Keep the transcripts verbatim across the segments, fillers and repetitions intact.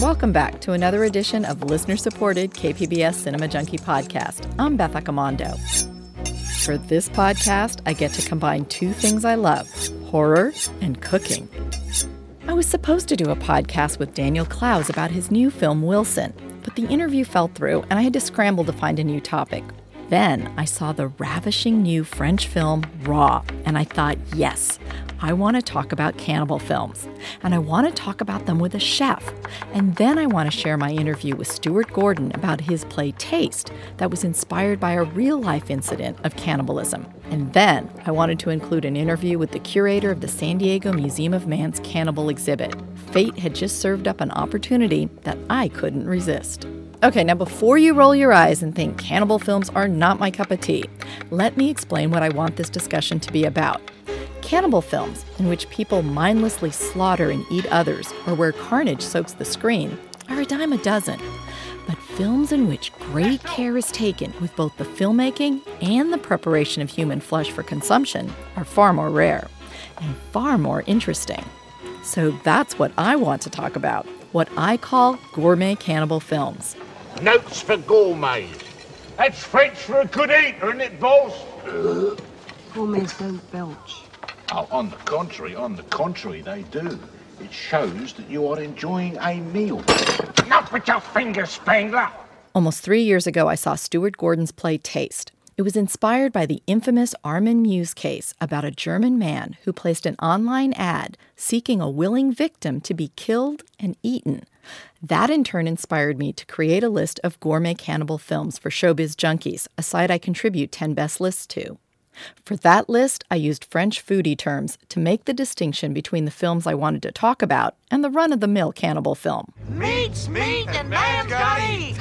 Welcome back to another edition of listener-supported K P B S Cinema Junkie podcast. I'm Beth Accomando. For this podcast, I get to combine two things I love, horror and cooking. I was supposed to do a podcast with Daniel Clowes about his new film, Wilson, but the interview fell through and I had to scramble to find a new topic. Then I saw the ravishing new French film, Raw, and I thought, yes, I want to talk about cannibal films, and I want to talk about them with a chef. And then I want to share my interview with Stuart Gordon about his play Taste that was inspired by a real-life incident of cannibalism. And then I wanted to include an interview with the curator of the San Diego Museum of Man's cannibal exhibit. Fate had just served up an opportunity that I couldn't resist. Okay, now before you roll your eyes and think cannibal films are not my cup of tea, let me explain what I want this discussion to be about. Cannibal films, in which people mindlessly slaughter and eat others, or where carnage soaks the screen, are a dime a dozen. But films in which great care is taken with both the filmmaking and the preparation of human flesh for consumption are far more rare and far more interesting. So that's what I want to talk about, what I call gourmet cannibal films. Notes for gourmet. That's French for a good eater, isn't it, boss? Gourmets don't belch. Oh, on the contrary, on the contrary, they do. It shows that you are enjoying a meal. Not with your fingers, Spangler! Almost three years ago, I saw Stuart Gordon's play Taste. It was inspired by the infamous Armin Meiwes case about a German man who placed an online ad seeking a willing victim to be killed and eaten. That in turn inspired me to create a list of gourmet cannibal films for Showbiz Junkies, a site I contribute ten best lists to. For that list, I used French foodie terms to make the distinction between the films I wanted to talk about and the run-of-the-mill cannibal film. Meat's meat and man's gotta eat!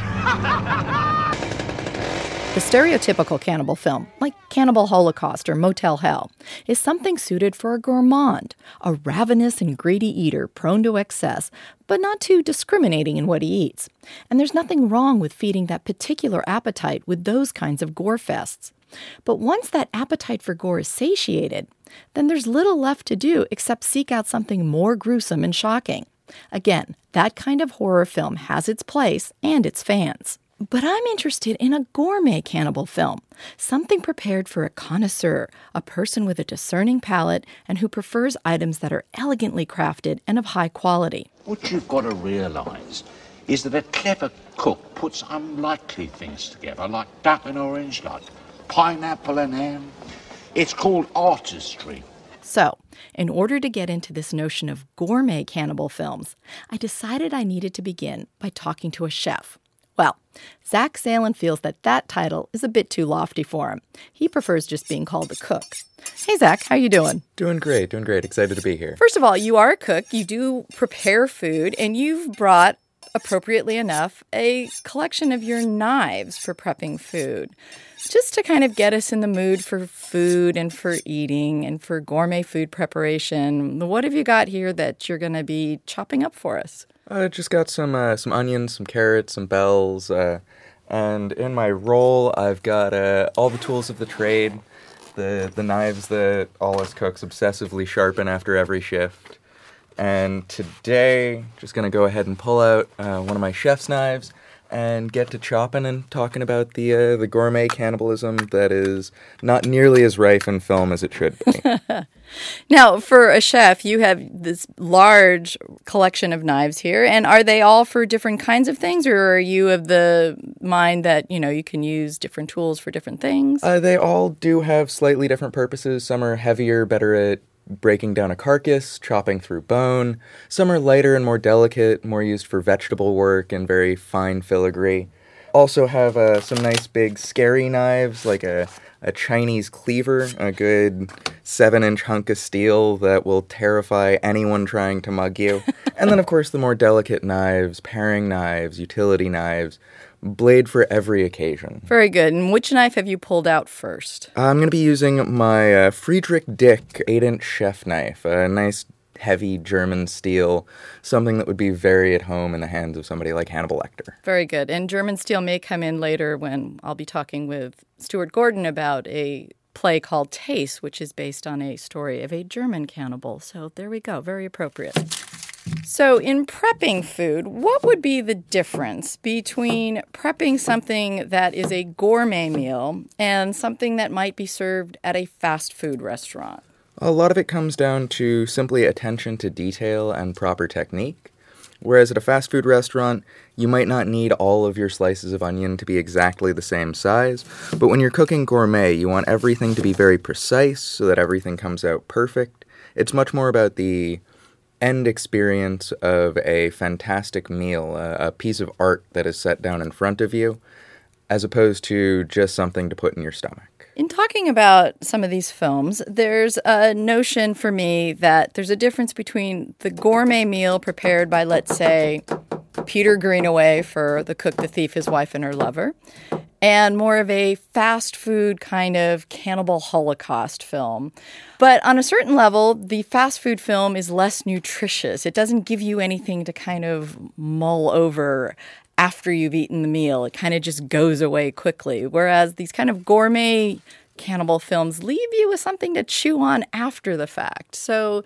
The stereotypical cannibal film, like Cannibal Holocaust or Motel Hell, is something suited for a gourmand, a ravenous and greedy eater prone to excess, but not too discriminating in what he eats. And there's nothing wrong with feeding that particular appetite with those kinds of gore fests. But once that appetite for gore is satiated, then there's little left to do except seek out something more gruesome and shocking. Again, that kind of horror film has its place and its fans. But I'm interested in a gourmet cannibal film, something prepared for a connoisseur, a person with a discerning palate and who prefers items that are elegantly crafted and of high quality. What you've got to realize is that a clever cook puts unlikely things together, like duck and orange, like pineapple and ham. It's called artistry. So, in order to get into this notion of gourmet cannibal films, I decided I needed to begin by talking to a chef. Well, Zach Salen feels that that title is a bit too lofty for him. He prefers just being called the cook. Hey, Zach, how you doing? Doing great, doing great. Excited to be here. First of all, you are a cook. You do prepare food, and you've brought, appropriately enough, a collection of your knives for prepping food, just to kind of get us in the mood for food and for eating and for gourmet food preparation. What have you got here that you're going to be chopping up for us? I just got some uh, some onions, some carrots, some bells, uh, and in my roll I've got uh, all the tools of the trade, the the knives that all us cooks obsessively sharpen after every shift. And today, just going to go ahead and pull out uh, one of my chef's knives and get to chopping and talking about the uh, the gourmet cannibalism that is not nearly as rife in film as it should be. Now, for a chef, you have this large collection of knives here, and are they all for different kinds of things, or are you of the mind that, you know, you can use different tools for different things? Uh, they all do have slightly different purposes. Some are heavier, better at breaking down a carcass, chopping through bone. Some are lighter and more delicate, more used for vegetable work and very fine filigree. Also have uh, some nice big scary knives, like a, a Chinese cleaver, a good seven-inch hunk of steel that will terrify anyone trying to mug you. And then, of course, the more delicate knives, paring knives, utility knives, blade for every occasion. Very good. And which knife have you pulled out first? Uh, I'm going to be using my uh, Friedrich Dick eight-inch chef knife, a nice heavy German steel, something that would be very at home in the hands of somebody like Hannibal Lecter. Very good. And German steel may come in later when I'll be talking with Stuart Gordon about a play called Taste, which is based on a story of a German cannibal. So there we go. Very appropriate. So in prepping food, what would be the difference between prepping something that is a gourmet meal and something that might be served at a fast food restaurant? A lot of it comes down to simply attention to detail and proper technique. Whereas at a fast food restaurant, you might not need all of your slices of onion to be exactly the same size, but when you're cooking gourmet, you want everything to be very precise so that everything comes out perfect. It's much more about the end experience of a fantastic meal, a, a piece of art that is set down in front of you, as opposed to just something to put in your stomach. In talking about some of these films, there's a notion for me that there's a difference between the gourmet meal prepared by, let's say, Peter Greenaway for The Cook, the Thief, His Wife, and Her Lover, and more of a fast food kind of Cannibal Holocaust film. But on a certain level, the fast food film is less nutritious. It doesn't give you anything to kind of mull over after you've eaten the meal. It kind of just goes away quickly. Whereas these kind of gourmet cannibal films leave you with something to chew on after the fact. So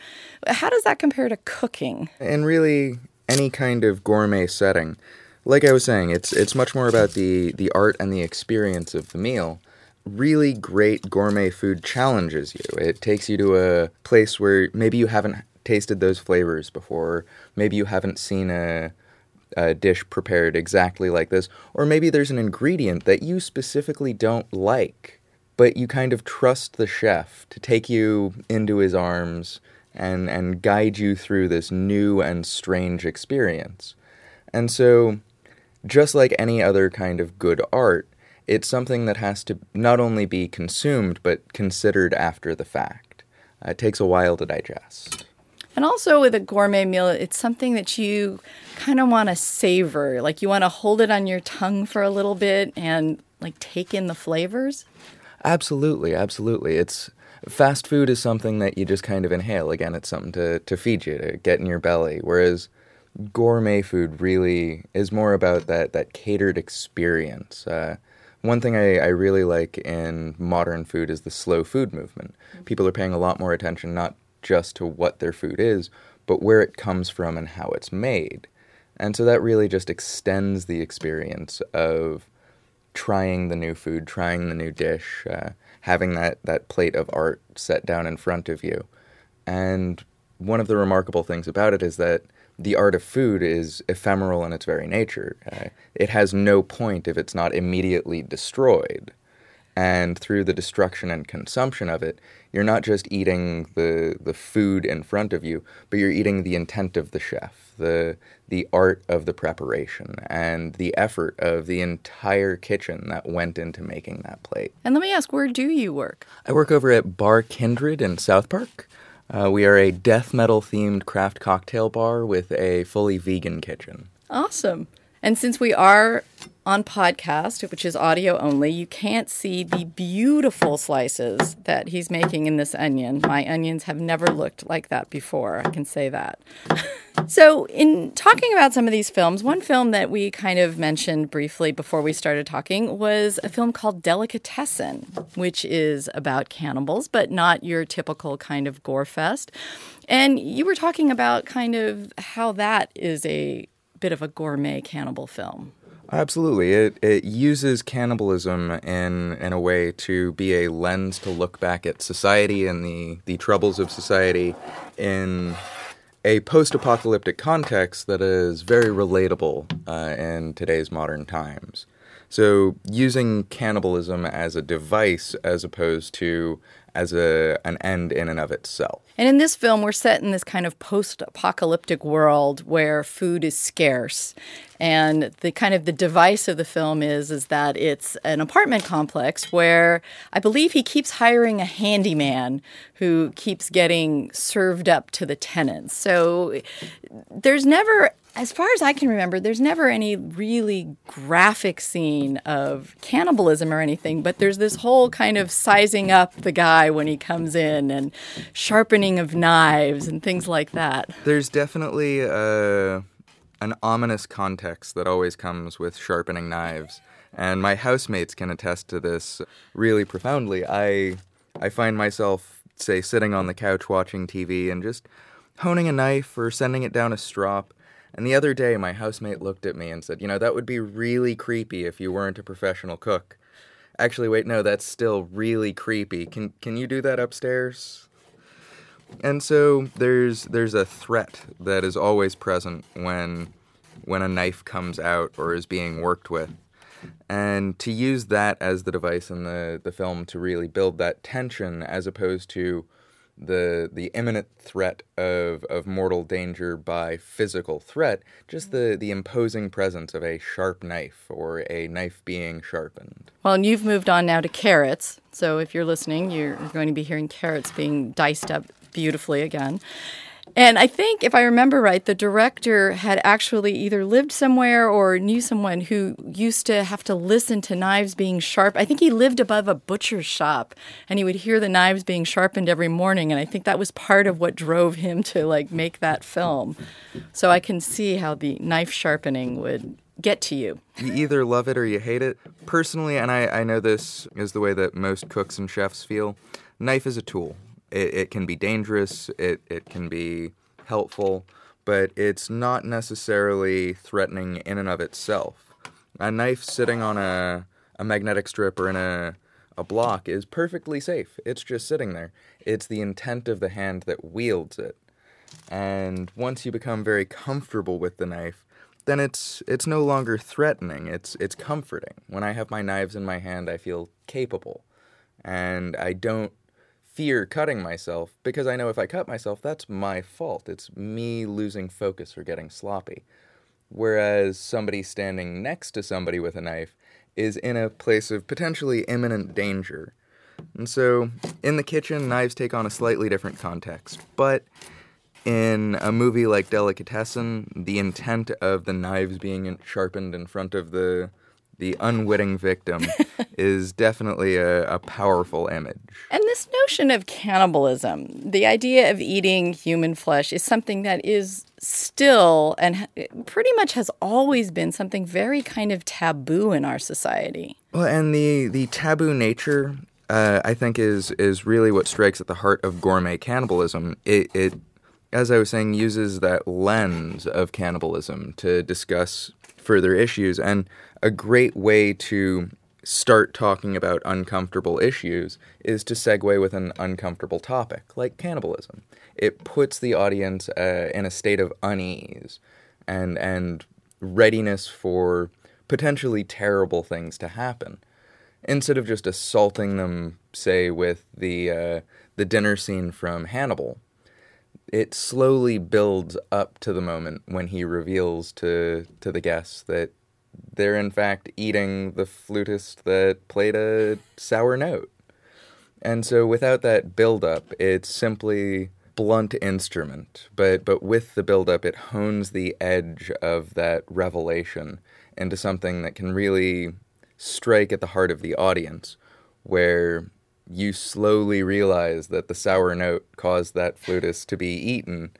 how does that compare to cooking? And really any kind of gourmet setting. Like I was saying, it's it's much more about the, the art and the experience of the meal. Really great gourmet food challenges you. It takes you to a place where maybe you haven't tasted those flavors before. Maybe you haven't seen a... a dish prepared exactly like this, or maybe there's an ingredient that you specifically don't like, but you kind of trust the chef to take you into his arms and, and guide you through this new and strange experience. And so, just like any other kind of good art, it's something that has to not only be consumed, but considered after the fact. Uh, it takes a while to digest. And also with a gourmet meal, it's something that you kind of want to savor. Like you want to hold it on your tongue for a little bit and like take in the flavors. Absolutely, absolutely. It's fast food is something that you just kind of inhale. Again, it's something to, to feed you, to get in your belly. Whereas gourmet food really is more about that, that catered experience. Uh, One thing I, I really like in modern food is the slow food movement. People are paying a lot more attention not just to what their food is, but where it comes from and how it's made. And so that really just extends the experience of trying the new food, trying the new dish, uh, having that, that plate of art set down in front of you. And one of the remarkable things about it is that the art of food is ephemeral in its very nature. Uh, it has no point if it's not immediately destroyed. And through the destruction and consumption of it, you're not just eating the the food in front of you, but you're eating the intent of the chef, the the art of the preparation, and the effort of the entire kitchen that went into making that plate. And let me ask, where do you work? I work over at Bar Kindred in South Park. Uh, we are a death metal-themed craft cocktail bar with a fully vegan kitchen. Awesome. And since we are on podcast, which is audio only, you can't see the beautiful slices that he's making in this onion. My onions have never looked like that before. I can say that. So in talking about some of these films, one film that we kind of mentioned briefly before we started talking was a film called Delicatessen, which is about cannibals, but not your typical kind of gore fest. And you were talking about kind of how that is a bit of a gourmet cannibal film. Absolutely. It it uses cannibalism in in a way to be a lens to look back at society and the, the troubles of society in a post-apocalyptic context that is very relatable uh, in today's modern times. So using cannibalism as a device as opposed to as a an end in and of itself. And in this film, we're set in this kind of post-apocalyptic world where food is scarce. And the kind of the device of the film is, is that it's an apartment complex where I believe he keeps hiring a handyman who keeps getting served up to the tenants. So there's never... As far as I can remember, there's never any really graphic scene of cannibalism or anything, but there's this whole kind of sizing up the guy when he comes in and sharpening of knives and things like that. There's definitely uh, an ominous context that always comes with sharpening knives, and my housemates can attest to this really profoundly. I I find myself, say, sitting on the couch watching T V and just honing a knife or sending it down a strop. And the other day, my housemate looked at me and said, you know, that would be really creepy if you weren't a professional cook. Actually, wait, no, that's still really creepy. Can can you do that upstairs? And so there's there's a threat that is always present when when a knife comes out or is being worked with. And to use that as the device in the, the film to really build that tension as opposed to the the imminent threat of, of mortal danger by physical threat, just the, the imposing presence of a sharp knife or a knife being sharpened. Well, and you've moved on now to carrots, so if you're listening, you're going to be hearing carrots being diced up beautifully again. And I think, if I remember right, the director had actually either lived somewhere or knew someone who used to have to listen to knives being sharp. I think he lived above a butcher's shop, and he would hear the knives being sharpened every morning, and I think that was part of what drove him to, like, make that film. So I can see how the knife sharpening would get to you. You either love it or you hate it. Personally, and I, I know this is the way that most cooks and chefs feel, knife is a tool. It, it can be dangerous, it, it can be helpful, but it's not necessarily threatening in and of itself. A knife sitting on a, a magnetic strip or in a, a block is perfectly safe. It's just sitting there. It's the intent of the hand that wields it. And once you become very comfortable with the knife, then it's it's no longer threatening. It's it's comforting. When I have my knives in my hand, I feel capable. And I don't fear cutting myself, because I know if I cut myself, that's my fault. It's me losing focus or getting sloppy. Whereas somebody standing next to somebody with a knife is in a place of potentially imminent danger. And so, in the kitchen, knives take on a slightly different context. But in a movie like Delicatessen, the intent of the knives being sharpened in front of the the unwitting victim is definitely a, a powerful image. And this notion of cannibalism, the idea of eating human flesh, is something that is still and pretty much has always been something very kind of taboo in our society. Well, and the, the taboo nature, uh, I think, is is really what strikes at the heart of gourmet cannibalism. It, it, as I was saying, uses that lens of cannibalism to discuss further issues, and a great way to start talking about uncomfortable issues is to segue with an uncomfortable topic, like cannibalism. It puts the audience uh, in a state of unease and and readiness for potentially terrible things to happen, instead of just assaulting them, say, with the uh, the dinner scene from Hannibal. It slowly builds up to the moment when he reveals to to the guests that they're in fact eating the flutist that played a sour note. And so without that build-up, it's simply blunt instrument. But but with the build-up, it hones the edge of that revelation into something that can really strike at the heart of the audience, where you slowly realize that the sour note caused that flutist to be eaten,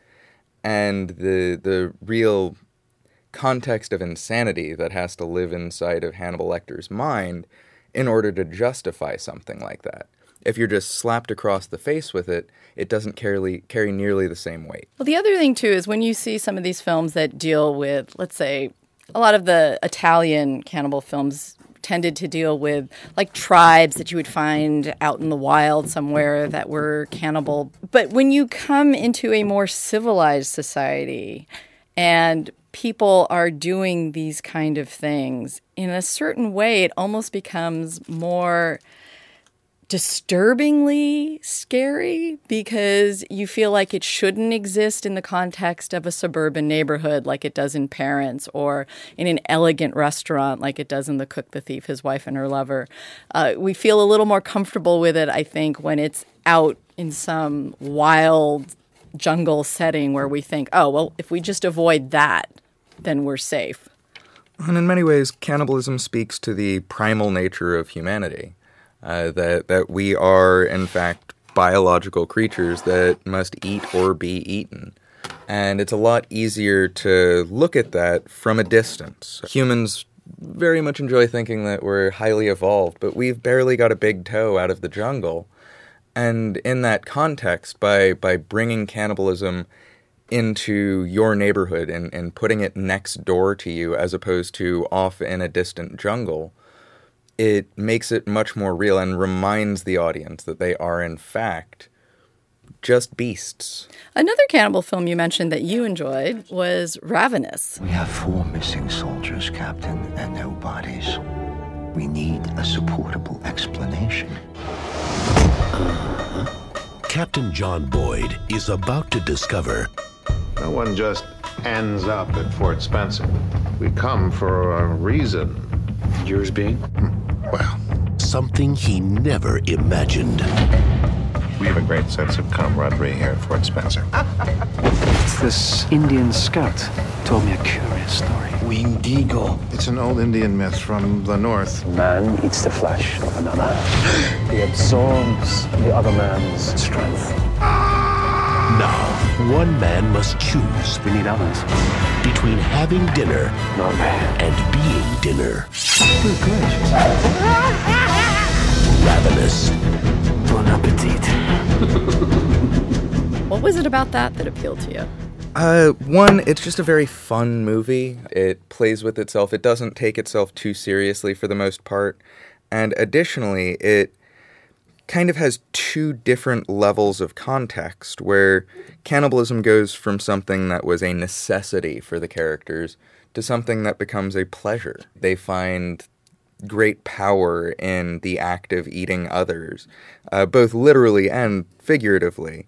and the the real context of insanity that has to live inside of Hannibal Lecter's mind in order to justify something like that. If you're just slapped across the face with it, it doesn't carry, carry nearly the same weight. Well, the other thing, too, is when you see some of these films that deal with, let's say, a lot of the Italian cannibal films tended to deal with, like, tribes that you would find out in the wild somewhere that were cannibal. But when you come into a more civilized society and people are doing these kind of things, in a certain way it almost becomes more disturbingly scary, because you feel like it shouldn't exist in the context of a suburban neighborhood like it does in Parents, or in an elegant restaurant like it does in The Cook, the Thief, His Wife, and Her Lover. Uh, we feel a little more comfortable with it, I think, when it's out in some wild jungle setting where we think, oh, well, if we just avoid that, then we're safe. And in many ways, cannibalism speaks to the primal nature of humanity. Uh, that that we are, in fact, biological creatures that must eat or be eaten. And it's a lot easier to look at that from a distance. Humans very much enjoy thinking that we're highly evolved, but we've barely got a big toe out of the jungle. And in that context, by by bringing cannibalism into your neighborhood and, and putting it next door to you as opposed to off in a distant jungle, it makes it much more real and reminds the audience that they are, in fact, just beasts. Another cannibal film you mentioned that you enjoyed was Ravenous. We have four missing soldiers, Captain, and no bodies. We need a supportable explanation. Uh-huh. Captain John Boyd is about to discover... No one just ends up at Fort Spencer. We come for a reason. Yours being? Well... Something he never imagined. We have a great sense of camaraderie here at Fort Spencer. This Indian scout told me a curious story. Windigo. It's an old Indian myth from the north. Man eats the flesh of another. He absorbs the other man's strength. Now, one man must choose. We need others. Between having dinner Not and being dinner. Good gracious. Ravenous. Bon appetit. What was it about that that appealed to you? Uh, one, it's just a very fun movie. It plays with itself. It doesn't take itself too seriously for the most part. And additionally, it kind of has two different levels of context where cannibalism goes from something that was a necessity for the characters to something that becomes a pleasure. They find great power in the act of eating others, uh, both literally and figuratively.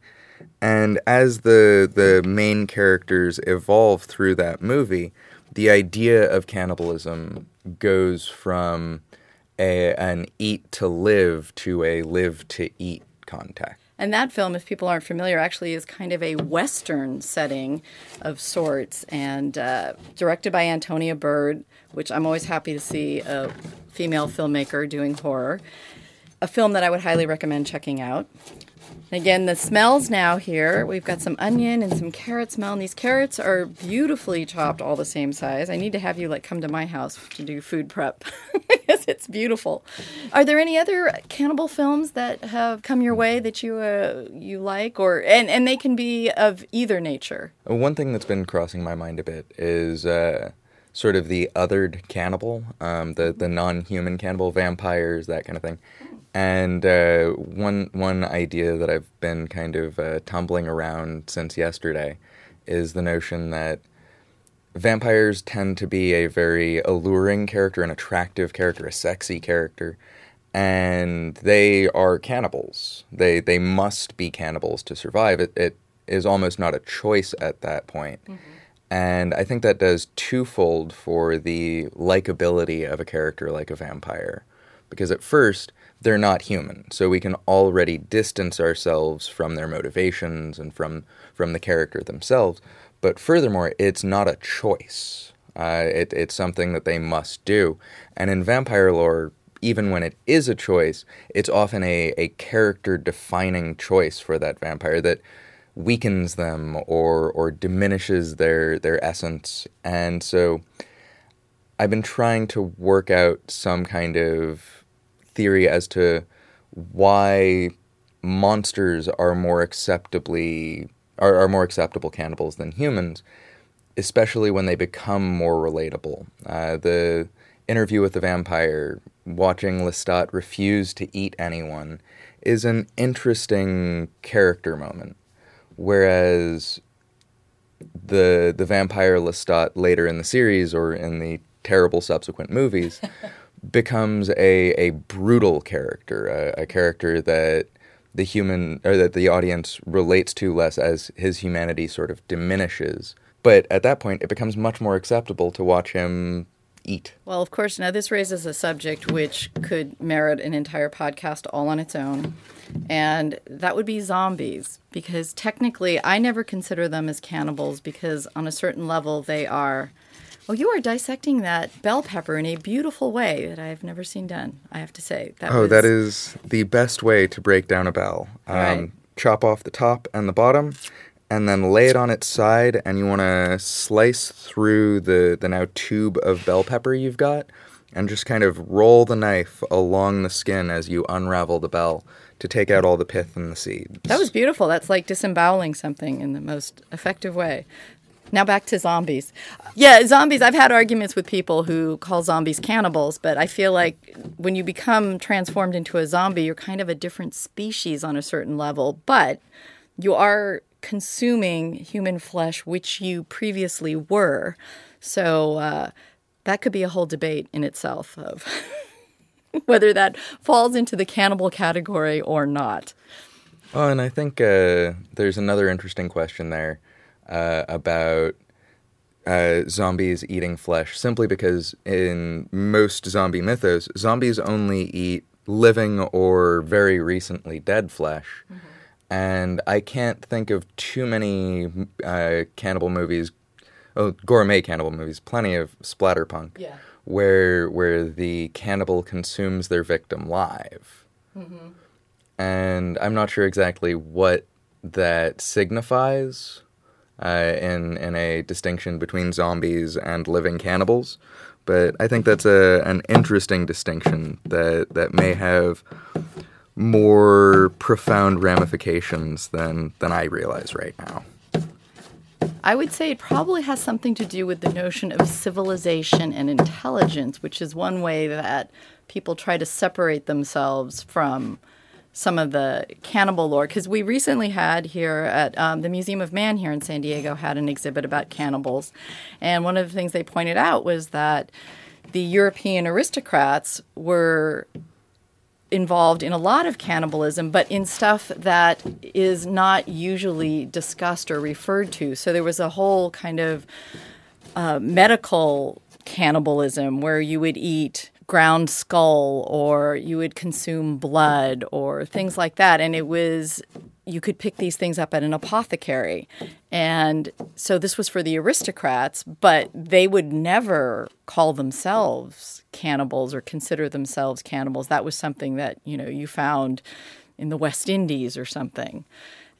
And as the the main characters evolve through that movie, the idea of cannibalism goes from a, an eat to live to a live to eat context. And that film, if people aren't familiar, actually is kind of a Western setting of sorts, and uh, directed by Antonia Bird, which I'm always happy to see a female filmmaker doing horror. A film that I would highly recommend checking out. And again, the smells now here. We've got some onion and some carrot smell, and these carrots are beautifully chopped, all the same size. I need to have you like come to my house to do food prep because it's beautiful. Are there any other cannibal films that have come your way that you uh, you like, or and and they can be of either nature? One thing that's been crossing my mind a bit is uh, sort of the othered cannibal, um, the the non-human cannibal, vampires, that kind of thing. And uh, one one idea that I've been kind of uh, tumbling around since yesterday is the notion that vampires tend to be a very alluring character, an attractive character, a sexy character, and they are cannibals. They they must be cannibals to survive. It, it is almost not a choice at that point. Mm-hmm. And I think that does twofold for the likability of a character like a vampire, because at first... they're not human, so we can already distance ourselves from their motivations and from from the character themselves. But furthermore, it's not a choice. Uh, it, it's something that they must do. And in vampire lore, even when it is a choice, it's often a, a character-defining choice for that vampire that weakens them or or diminishes their, their essence. And so I've been trying to work out some kind of theory as to why monsters are more acceptably are, are more acceptable cannibals than humans, especially when they become more relatable. Uh, the Interview with the Vampire, watching Lestat refuse to eat anyone, is an interesting character moment. Whereas the the vampire Lestat later in the series or in the terrible subsequent movies becomes a, a brutal character, a, a character that the human or that the audience relates to less as his humanity sort of diminishes. But at that point, it becomes much more acceptable to watch him eat. Well, of course, now this raises a subject which could merit an entire podcast all on its own, and that would be zombies, because technically I never consider them as cannibals because on a certain level they are... Well, you are dissecting that bell pepper in a beautiful way that I have never seen done, I have to say. That oh, was... that is the best way to break down a bell. Um, right. Chop off the top and the bottom, and then lay it on its side, and you want to slice through the, the now tube of bell pepper you've got, and just kind of roll the knife along the skin as you unravel the bell to take out all the pith and the seeds. That was beautiful. That's like disemboweling something in the most effective way. Now back to zombies. Yeah, zombies. I've had arguments with people who call zombies cannibals, but I feel like when you become transformed into a zombie, you're kind of a different species on a certain level, but you are consuming human flesh, which you previously were. So uh, that could be a whole debate in itself of whether that falls into the cannibal category or not. Oh, and I think uh, there's another interesting question there. Uh, about uh, zombies eating flesh, simply because in most zombie mythos, zombies only eat living or very recently dead flesh. Mm-hmm. And I can't think of too many uh, cannibal movies, oh, gourmet cannibal movies, plenty of splatterpunk, yeah. where where the cannibal consumes their victim live. Mm-hmm. And I'm not sure exactly what that signifies. Uh, in in a distinction between zombies and living cannibals, but I think that's a an interesting distinction that that may have more profound ramifications than than I realize right now. I would say it probably has something to do with the notion of civilization and intelligence, which is one way that people try to separate themselves from some of the cannibal lore, because we recently had here at um, the Museum of Man here in San Diego had an exhibit about cannibals, and one of the things they pointed out was that the European aristocrats were involved in a lot of cannibalism, but in stuff that is not usually discussed or referred to. So there was a whole kind of uh, medical cannibalism where you would eat ground skull, or you would consume blood, or things like that. And it was, you could pick these things up at an apothecary. And so this was for the aristocrats, but they would never call themselves cannibals or consider themselves cannibals. That was something that, you know, you found in the West Indies or something.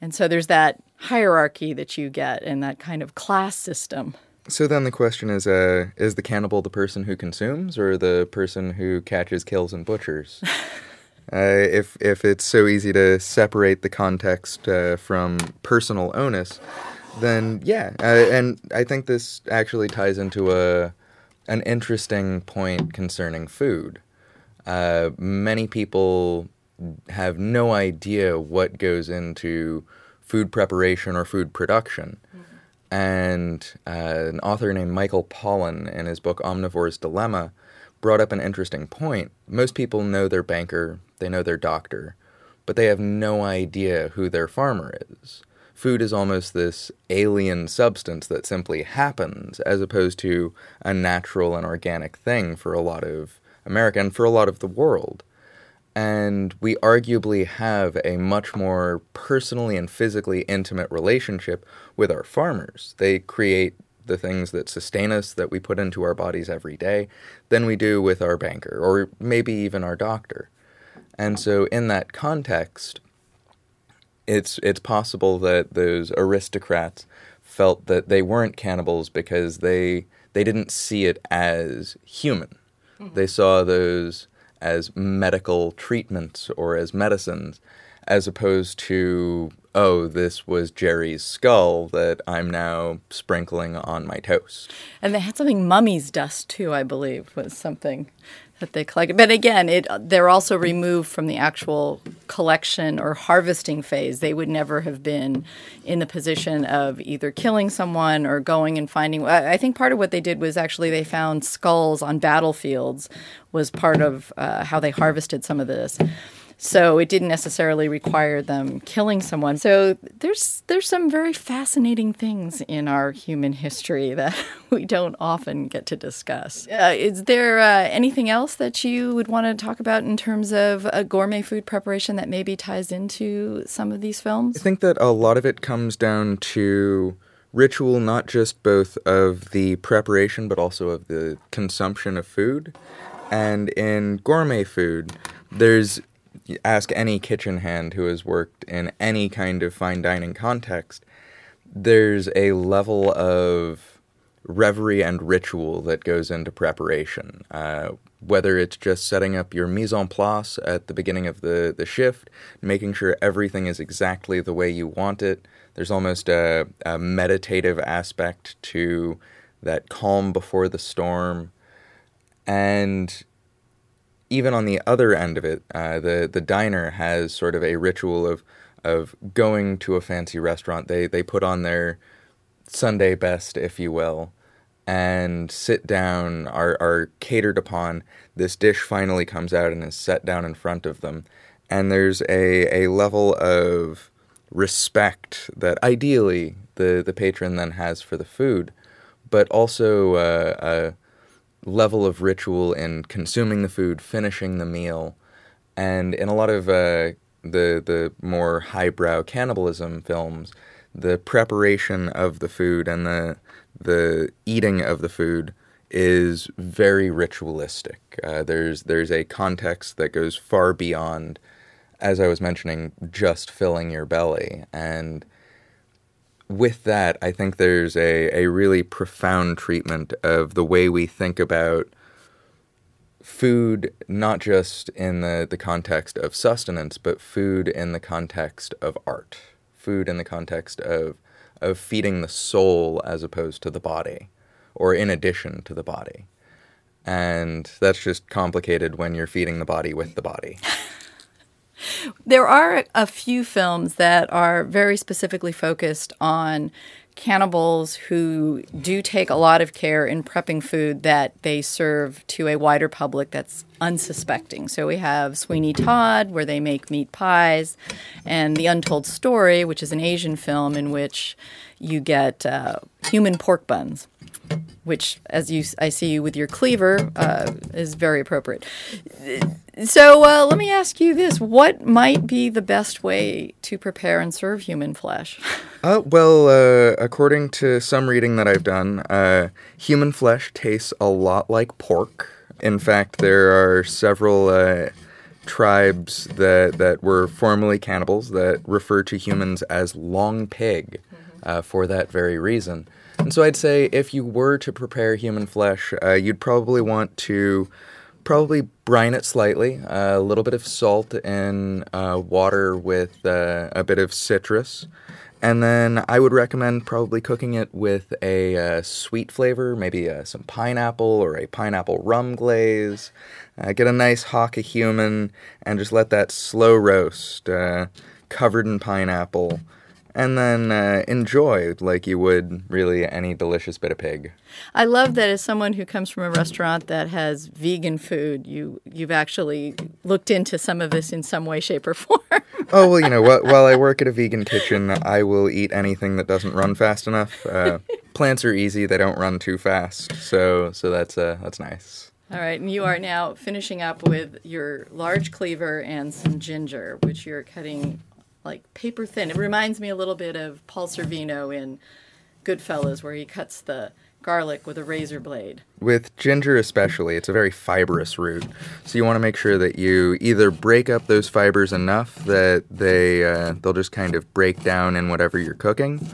And so there's that hierarchy that you get and that kind of class system. So then the question is, uh, is the cannibal the person who consumes or the person who catches, kills, and butchers? uh, if if it's so easy to separate the context uh, from personal onus, then yeah. Uh, and I think this actually ties into a an interesting point concerning food. Uh, many people have no idea what goes into food preparation or food production. And uh, an author named Michael Pollan, in his book Omnivore's Dilemma, brought up an interesting point. Most people know their banker, they know their doctor, but they have no idea who their farmer is. Food is almost this alien substance that simply happens, as opposed to a natural and organic thing for a lot of America and for a lot of the world. And we arguably have a much more personally and physically intimate relationship with our farmers. They create the things that sustain us, that we put into our bodies every day, than we do with our banker, or maybe even our doctor. And so in that context, it's it's possible that those aristocrats felt that they weren't cannibals because they they didn't see it as human. Mm-hmm. They saw those as medical treatments or as medicines, as opposed to, oh, this was Jerry's skull that I'm now sprinkling on my toast. And they had something, mummy's dust, too, I believe, was something that they collected. But again, it they're also removed from the actual collection or harvesting phase. They would never have been in the position of either killing someone or going and finding. I think part of what they did was actually they found skulls on battlefields was part of uh, how they harvested some of this. So it didn't necessarily require them killing someone. So there's there's some very fascinating things in our human history that we don't often get to discuss. Uh, is there uh, anything else that you would want to talk about in terms of uh, gourmet food preparation that maybe ties into some of these films? I think that a lot of it comes down to ritual, not just both of the preparation, but also of the consumption of food. And in gourmet food, there's You ask any kitchen hand who has worked in any kind of fine dining context, there's a level of reverie and ritual that goes into preparation, uh, whether it's just setting up your mise en place at the beginning of the, the shift, making sure everything is exactly the way you want it. There's almost a, a meditative aspect to that calm before the storm. And even on the other end of it, uh, the, the diner has sort of a ritual of of going to a fancy restaurant. They they put on their Sunday best, if you will, and sit down, are, are catered upon. This dish finally comes out and is set down in front of them. And there's a, a level of respect that ideally the, the patron then has for the food, but also a... a level of ritual in consuming the food, finishing the meal. And in a lot of uh, the the more highbrow cannibalism films, the preparation of the food and the the eating of the food is very ritualistic. Uh, there's there's a context that goes far beyond, as I was mentioning, just filling your belly. And with that, I think there's a, a really profound treatment of the way we think about food, not just in the, the context of sustenance, but food in the context of art, food in the context of of feeding the soul as opposed to the body, or in addition to the body. And that's just complicated when you're feeding the body with the body. There are a few films that are very specifically focused on cannibals who do take a lot of care in prepping food that they serve to a wider public that's unsuspecting. So we have Sweeney Todd, where they make meat pies, and The Untold Story, which is an Asian film in which you get uh, human pork buns, which, as you, I see you with your cleaver, uh, is very appropriate. So uh, let me ask you this. What might be the best way to prepare and serve human flesh? Uh, well, uh, according to some reading that I've done, uh, human flesh tastes a lot like pork. In fact, there are several uh, tribes that, that were formerly cannibals that refer to humans as long pig uh, for that very reason. And so I'd say if you were to prepare human flesh, uh, you'd probably want to probably brine it slightly, uh, a little bit of salt in uh, water with uh, a bit of citrus. And then I would recommend probably cooking it with a uh, sweet flavor, maybe uh, some pineapple or a pineapple rum glaze. Uh, get a nice hock of human and just let that slow roast, uh, covered in pineapple. And then uh, enjoy like you would really any delicious bit of pig. I love that as someone who comes from a restaurant that has vegan food, you, you've actually looked into some of this in some way, shape, or form. Oh, well, you know, while, while I work at a vegan kitchen, I will eat anything that doesn't run fast enough. Uh, plants are easy. They don't run too fast. So so that's uh, that's nice. All right, and you are now finishing up with your large cleaver and some ginger, which you're cutting like paper thin. It reminds me a little bit of Paul Sorvino in Goodfellas, where he cuts the garlic with a razor blade. With ginger especially, it's a very fibrous root. So you want to make sure that you either break up those fibers enough that they, uh, they'll just kind of break down in whatever you're cooking,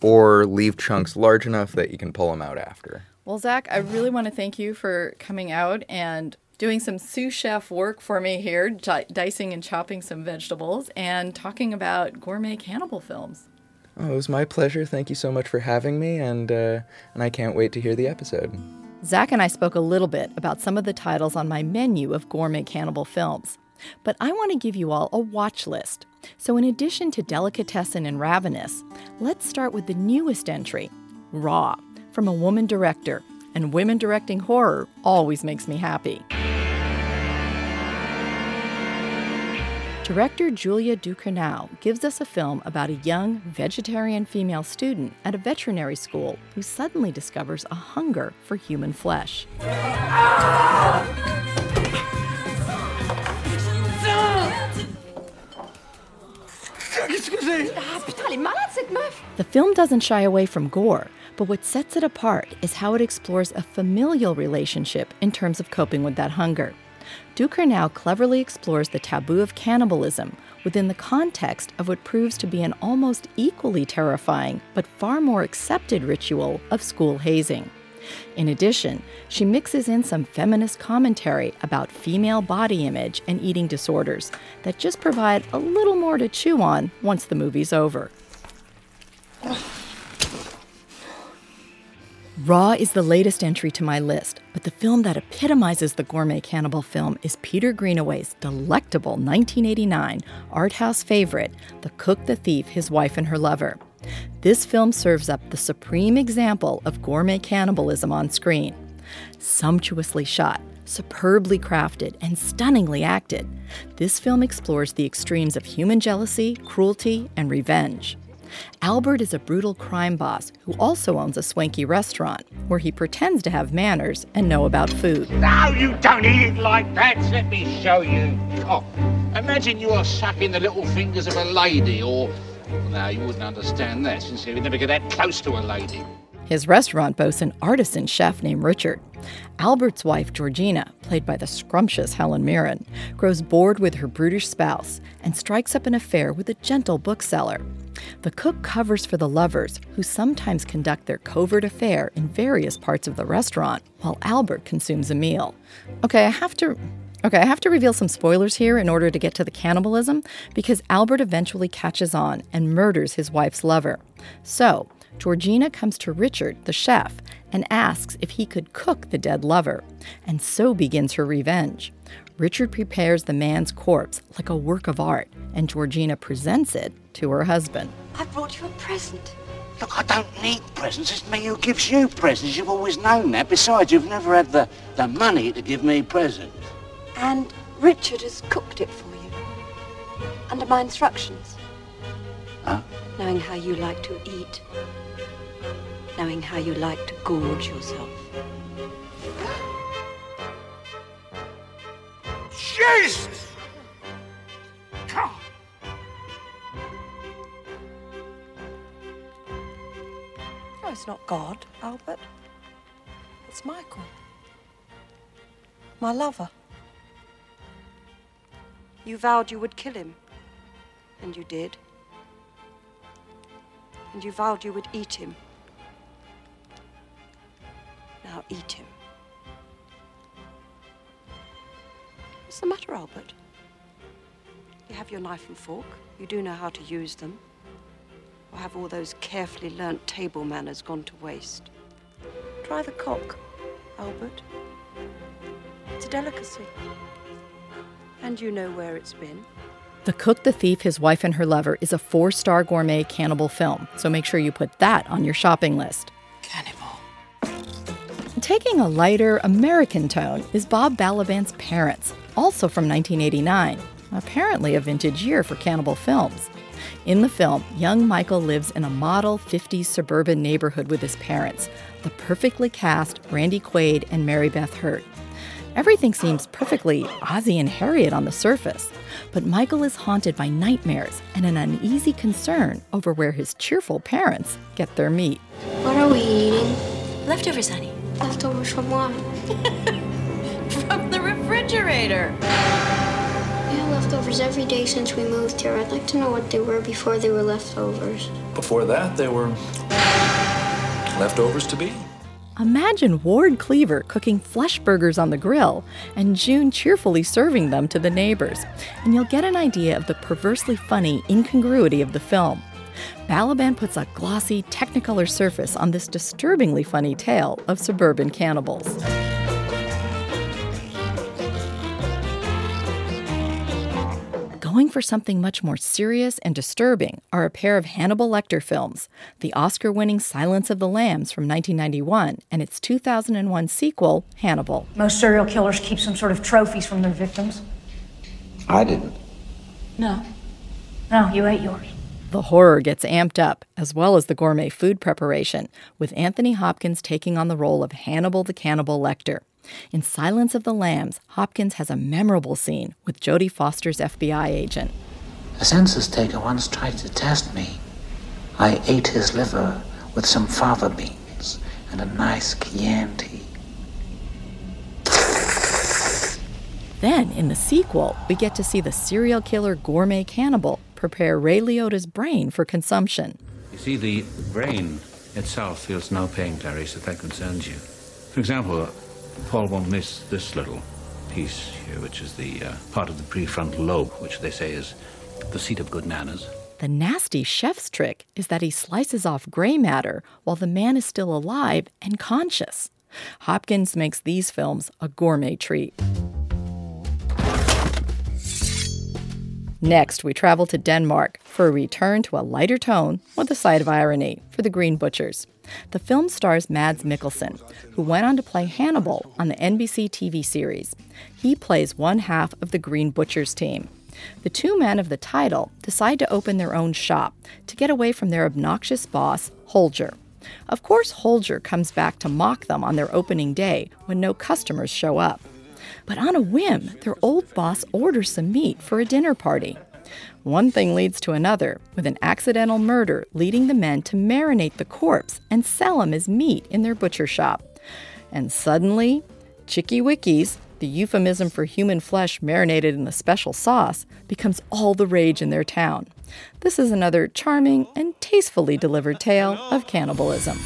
or leave chunks large enough that you can pull them out after. Well, Zach, I really want to thank you for coming out and doing some sous chef work for me here, d- dicing and chopping some vegetables, and talking about gourmet cannibal films. Oh, it was my pleasure. Thank you so much for having me, and uh, and I can't wait to hear the episode. Zach and I spoke a little bit about some of the titles on my menu of gourmet cannibal films, but I want to give you all a watch list. So in addition to Delicatessen and Ravenous, let's start with the newest entry, Raw, from a woman director, and women directing horror always makes me happy. Director Julia Ducournau gives us a film about a young vegetarian female student at a veterinary school who suddenly discovers a hunger for human flesh. The film doesn't shy away from gore, but what sets it apart is how it explores a familial relationship in terms of coping with that hunger. Duker now cleverly explores the taboo of cannibalism within the context of what proves to be an almost equally terrifying but far more accepted ritual of school hazing. In addition, she mixes in some feminist commentary about female body image and eating disorders that just provide a little more to chew on once the movie's over. Raw is the latest entry to my list, but the film that epitomizes the gourmet cannibal film is Peter Greenaway's delectable nineteen eighty-nine art house favorite, The Cook, the Thief, His Wife, and Her Lover. This film serves up the supreme example of gourmet cannibalism on screen. Sumptuously shot, superbly crafted, and stunningly acted, this film explores the extremes of human jealousy, cruelty, and revenge. Albert is a brutal crime boss who also owns a swanky restaurant where he pretends to have manners and know about food. No, you don't eat it like that. Let me show you. Oh, imagine you are sucking the little fingers of a lady, or... No, you wouldn't understand that, since you never get that close to a lady. His restaurant boasts an artisan chef named Richard. Albert's wife, Georgina, played by the scrumptious Helen Mirren, grows bored with her brutish spouse and strikes up an affair with a gentle bookseller. The cook covers for the lovers, who sometimes conduct their covert affair in various parts of the restaurant, while Albert consumes a meal. Okay, I have to... Okay, I have to reveal some spoilers here in order to get to the cannibalism, because Albert eventually catches on and murders his wife's lover. So, Georgina comes to Richard, the chef, and asks if he could cook the dead lover, and so begins her revenge. Richard prepares the man's corpse like a work of art, and Georgina presents it to her husband. I brought you a present. Look, I don't need presents. It's me who gives you presents. You've always known that. Besides, you've never had the, the money to give me presents. And Richard has cooked it for you, under my instructions. Huh? Knowing how you like to eat, knowing how you like to gorge yourself. Jesus! Come. No, it's not God, Albert. It's Michael, my lover. You vowed you would kill him, and you did. And you vowed you would eat him. Now eat him. What's the matter, Albert? You have your knife and fork. You do know how to use them. Or have all those carefully learnt table manners gone to waste? Try the cock, Albert. It's a delicacy. And you know where it's been. The Cook, the Thief, His Wife, and Her Lover is a four-star gourmet cannibal film, so make sure you put that on your shopping list. Cannibal. Taking a lighter American tone is Bob Balaban's Parents, also from nineteen eighty-nine, apparently a vintage year for cannibal films. In the film, young Michael lives in a model fifties suburban neighborhood with his parents, the perfectly cast Randy Quaid and Mary Beth Hurt. Everything seems perfectly Ozzie and Harriet on the surface, but Michael is haunted by nightmares and an uneasy concern over where his cheerful parents get their meat. What are we eating? Leftovers, honey. Leftovers from what? From the refrigerator. We had leftovers every day since we moved here. I'd like to know what they were before they were leftovers. Before that, they were leftovers to be. Imagine Ward Cleaver cooking flesh burgers on the grill and June cheerfully serving them to the neighbors, and you'll get an idea of the perversely funny incongruity of the film. Balaban puts a glossy technicolor surface on this disturbingly funny tale of suburban cannibals. Going for something much more serious and disturbing are a pair of Hannibal Lecter films, the Oscar-winning Silence of the Lambs from nineteen ninety-one and its two thousand one sequel, Hannibal. Most serial killers keep some sort of trophies from their victims. I didn't. No. No, you ate yours. The horror gets amped up, as well as the gourmet food preparation, with Anthony Hopkins taking on the role of Hannibal the Cannibal Lecter. In Silence of the Lambs, Hopkins has a memorable scene with Jodie Foster's F B I agent. A census taker once tried to test me. I ate his liver with some fava beans and a nice Chianti. Then, in the sequel, we get to see the serial killer gourmet cannibal prepare Ray Liotta's brain for consumption. You see, the brain itself feels no pain, Clarice, if that concerns you. For example, Paul won't miss this little piece here, which is the uh, part of the prefrontal lobe, which they say is the seat of good manners. The nasty chef's trick is that he slices off gray matter while the man is still alive and conscious. Hopkins makes these films a gourmet treat. Next, we travel to Denmark for a return to a lighter tone with a side of irony for The Green Butchers. The film stars Mads Mikkelsen, who went on to play Hannibal on the N B C T V series. He plays one half of the Green Butchers team. The two men of the title decide to open their own shop to get away from their obnoxious boss, Holger. Of course, Holger comes back to mock them on their opening day when no customers show up. But on a whim, their old boss orders some meat for a dinner party. One thing leads to another, with an accidental murder leading the men to marinate the corpse and sell him as meat in their butcher shop. And suddenly, Chicky Wickies, the euphemism for human flesh marinated in a special sauce, becomes all the rage in their town. This is another charming and tastefully delivered tale of cannibalism.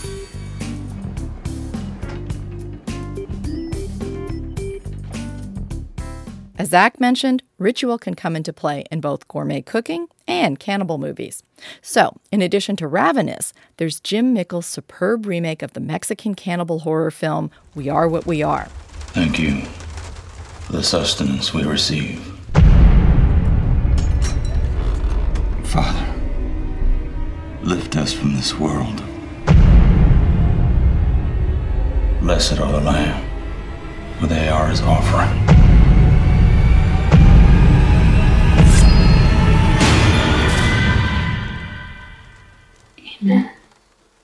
As Zach mentioned, ritual can come into play in both gourmet cooking and cannibal movies. So, in addition to Ravenous, there's Jim Mickle's superb remake of the Mexican cannibal horror film We Are What We Are. Thank you for the sustenance we receive. Father, lift us from this world. Blessed are the Lamb, for they are his offering.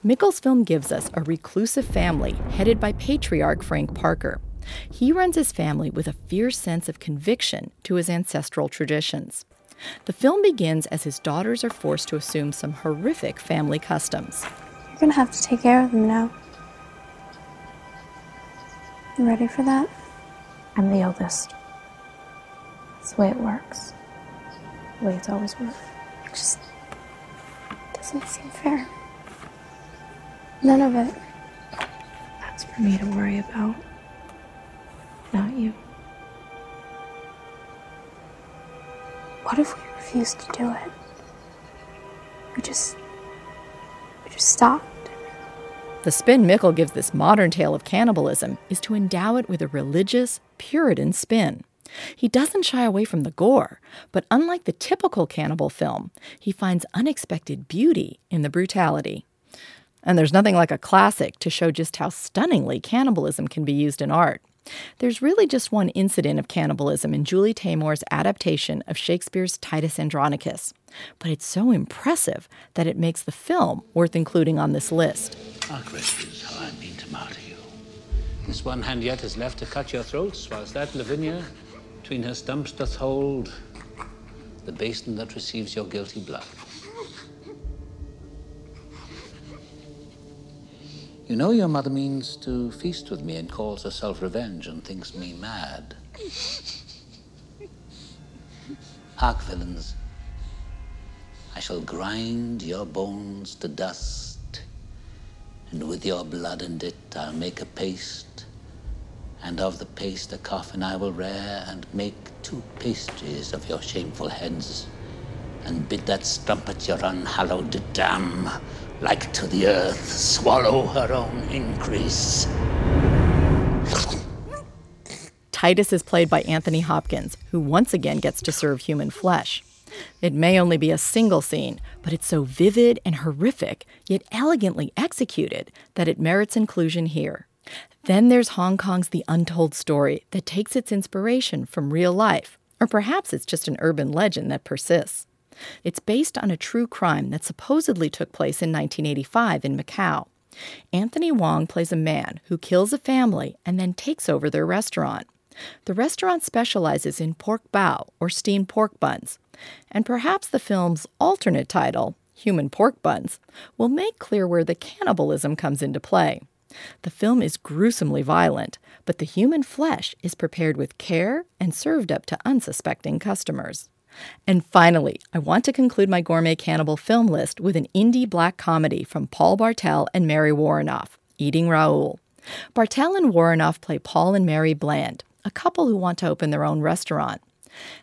Mikkel's film gives us a reclusive family headed by patriarch Frank Parker. He runs his family with a fierce sense of conviction to his ancestral traditions. The film begins as his daughters are forced to assume some horrific family customs. You're going to have to take care of them now. You ready for that? I'm the eldest. That's the way it works. The way it's always worked. It just doesn't seem fair. None of it. That's for me to worry about. Not you. What if we refuse to do it? We just... We just stopped. The spin Mikkel gives this modern tale of cannibalism is to endow it with a religious, Puritan spin. He doesn't shy away from the gore, but unlike the typical cannibal film, he finds unexpected beauty in the brutality. And there's nothing like a classic to show just how stunningly cannibalism can be used in art. There's really just one incident of cannibalism in Julie Taymor's adaptation of Shakespeare's Titus Andronicus. But it's so impressive that it makes the film worth including on this list. Our question is how I mean to martyr you. This one hand yet is left to cut your throats, whilst that Lavinia between her stumps doth hold the basin that receives your guilty blood. You know your mother means to feast with me and calls herself revenge and thinks me mad. Hark, villains. I shall grind your bones to dust, and with your blood and it I'll make a paste, and of the paste a coffin I will rear and make two pastries of your shameful heads, and bid that stump at your unhallowed dam, like to the earth, swallow her own increase. Titus is played by Anthony Hopkins, who once again gets to serve human flesh. It may only be a single scene, but it's so vivid and horrific, yet elegantly executed, that it merits inclusion here. Then there's Hong Kong's The Untold Story that takes its inspiration from real life, or perhaps it's just an urban legend that persists. It's based on a true crime that supposedly took place in nineteen eighty-five in Macau. Anthony Wong plays a man who kills a family and then takes over their restaurant. The restaurant specializes in pork bao, or steamed pork buns. And perhaps the film's alternate title, Human Pork Buns, will make clear where the cannibalism comes into play. The film is gruesomely violent, but the human flesh is prepared with care and served up to unsuspecting customers. And finally, I want to conclude my gourmet cannibal film list with an indie black comedy from Paul Bartel and Mary Warrenoff, Eating Raoul. Bartel and Warrenoff play Paul and Mary Bland, a couple who want to open their own restaurant.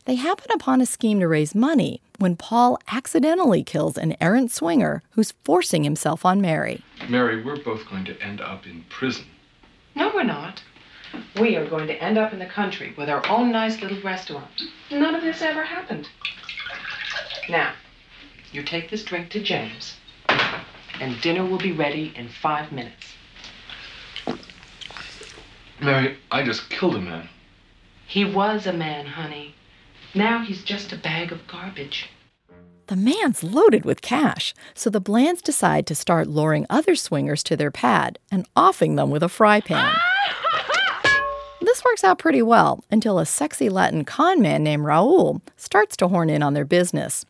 They happen upon a scheme to raise money when Paul accidentally kills an errant swinger who's forcing himself on Mary. Mary, we're both going to end up in prison. No, we're not. We are going to end up in the country with our own nice little restaurant. None of this ever happened. Now, you take this drink to James, and dinner will be ready in five minutes. Mary, I just killed a man. He was a man, honey. Now he's just a bag of garbage. The man's loaded with cash, so the Blands decide to start luring other swingers to their pad and offing them with a fry pan. This works out pretty well until a sexy Latin con man named Raoul starts to horn in on their business.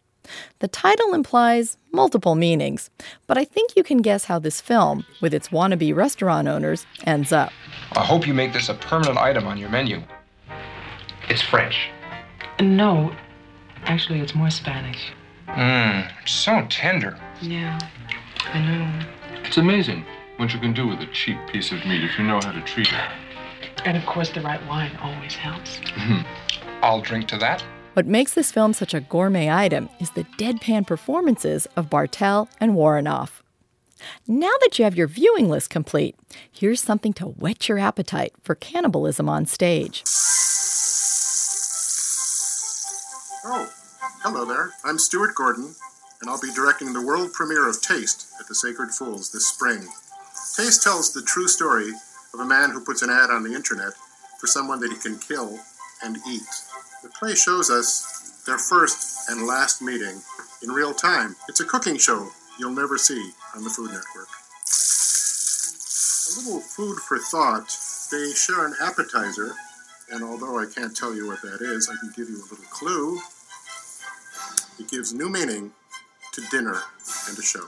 The title implies multiple meanings, but I think you can guess how this film, with its wannabe restaurant owners, ends up. I hope you make this a permanent item on your menu. It's French. No, actually it's more Spanish. Mmm, it's so tender. Yeah, I know. It's amazing what you can do with a cheap piece of meat if you know how to treat it. And of course the right wine always helps. I'll drink to that. What makes this film such a gourmet item is the deadpan performances of Bartel and Warrenoff. Now that you have your viewing list complete, here's something to whet your appetite for cannibalism on stage. Oh, hello there. I'm Stuart Gordon, and I'll be directing the world premiere of Taste at the Sacred Fools this spring. Taste tells the true story of a man who puts an ad on the internet for someone that he can kill and eat. The play shows us their first and last meeting in real time. It's a cooking show you'll never see on the Food Network. A little food for thought. They share an appetizer, and although I can't tell you what that is, I can give you a little clue. It gives new meaning to dinner and a show.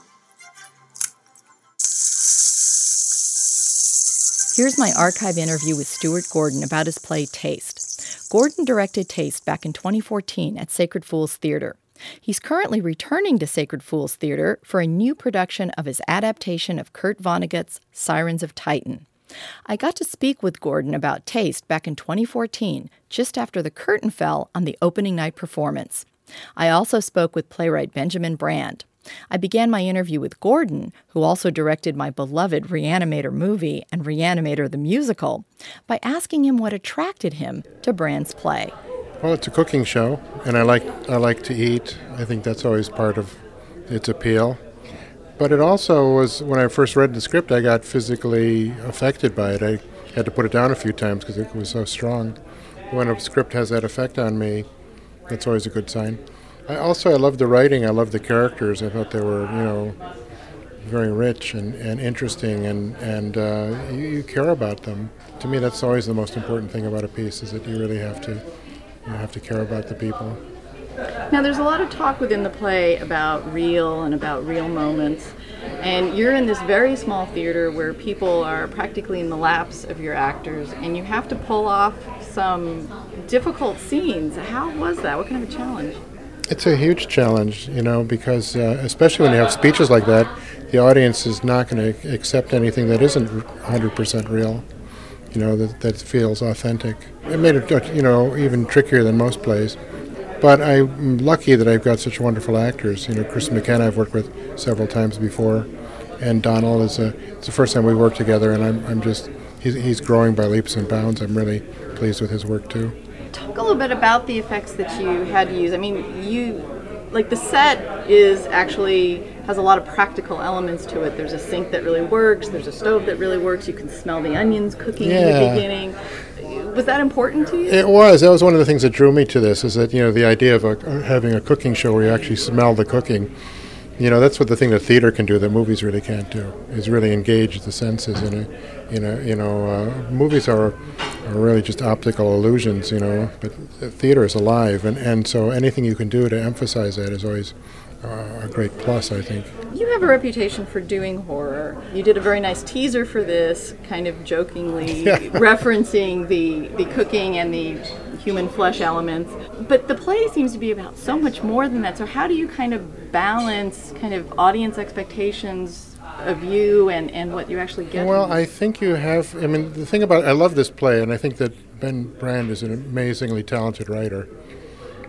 Here's my archive interview with Stuart Gordon about his play Taste. Gordon directed Taste back in twenty fourteen at Sacred Fools Theater. He's currently returning to Sacred Fools Theater for a new production of his adaptation of Kurt Vonnegut's Sirens of Titan. I got to speak with Gordon about Taste back in twenty fourteen, just after the curtain fell on the opening night performance. I also spoke with playwright Benjamin Brand. I began my interview with Gordon, who also directed my beloved Reanimator movie and Reanimator the musical, by asking him what attracted him to Brand's play. Well, it's a cooking show, and I like I like to eat. I think that's always part of its appeal. But it also was, when I first read the script, I got physically affected by it. I had to put it down a few times because it was so strong. When a script has that effect on me, that's always a good sign. I also, I loved the writing, I loved the characters. I thought they were, you know, very rich and, and interesting, and, and uh, you, you care about them. To me, that's always the most important thing about a piece, is that you really have to, you have to care about the people. Now, there's a lot of talk within the play about real and about real moments, and you're in this very small theater where people are practically in the laps of your actors, and you have to pull off some difficult scenes. How was that? What kind of a challenge? It's a huge challenge, you know, because uh, especially when you have speeches like that, the audience is not going to accept anything that isn't one hundred percent real, you know, that, that feels authentic. It made it, you know, even trickier than most plays. But I'm lucky that I've got such wonderful actors. You know, Chris McKenna I've worked with several times before, and Donald is a, it's the first time we worked together, and I'm, I'm just, he's, he's growing by leaps and bounds. I'm really pleased with his work, too. Talk a little bit about the effects that you had to use. I mean, you, like the set is actually, has a lot of practical elements to it. There's a sink that really works, there's a stove that really works, you can smell the onions cooking yeah. in the beginning. Was that important to you? It was. That was one of the things that drew me to this, is that, you know, the idea of a, having a cooking show where you actually smell the cooking. You know, that's what the thing that theater can do that movies really can't do, is really engage the senses in a, in a, you know, uh, movies are, are really just optical illusions, you know, but theater is alive, and, and so anything you can do to emphasize that is always uh, a great plus, I think. You have a reputation for doing horror. You did a very nice teaser for this, kind of jokingly yeah. referencing the, the cooking and the human flesh elements. But the play seems to be about so much more than that. So how do you kind of balance kind of audience expectations of you and, and what you actually get? Well, I think you have, I mean, the thing about, I love this play, and I think that Ben Brand is an amazingly talented writer.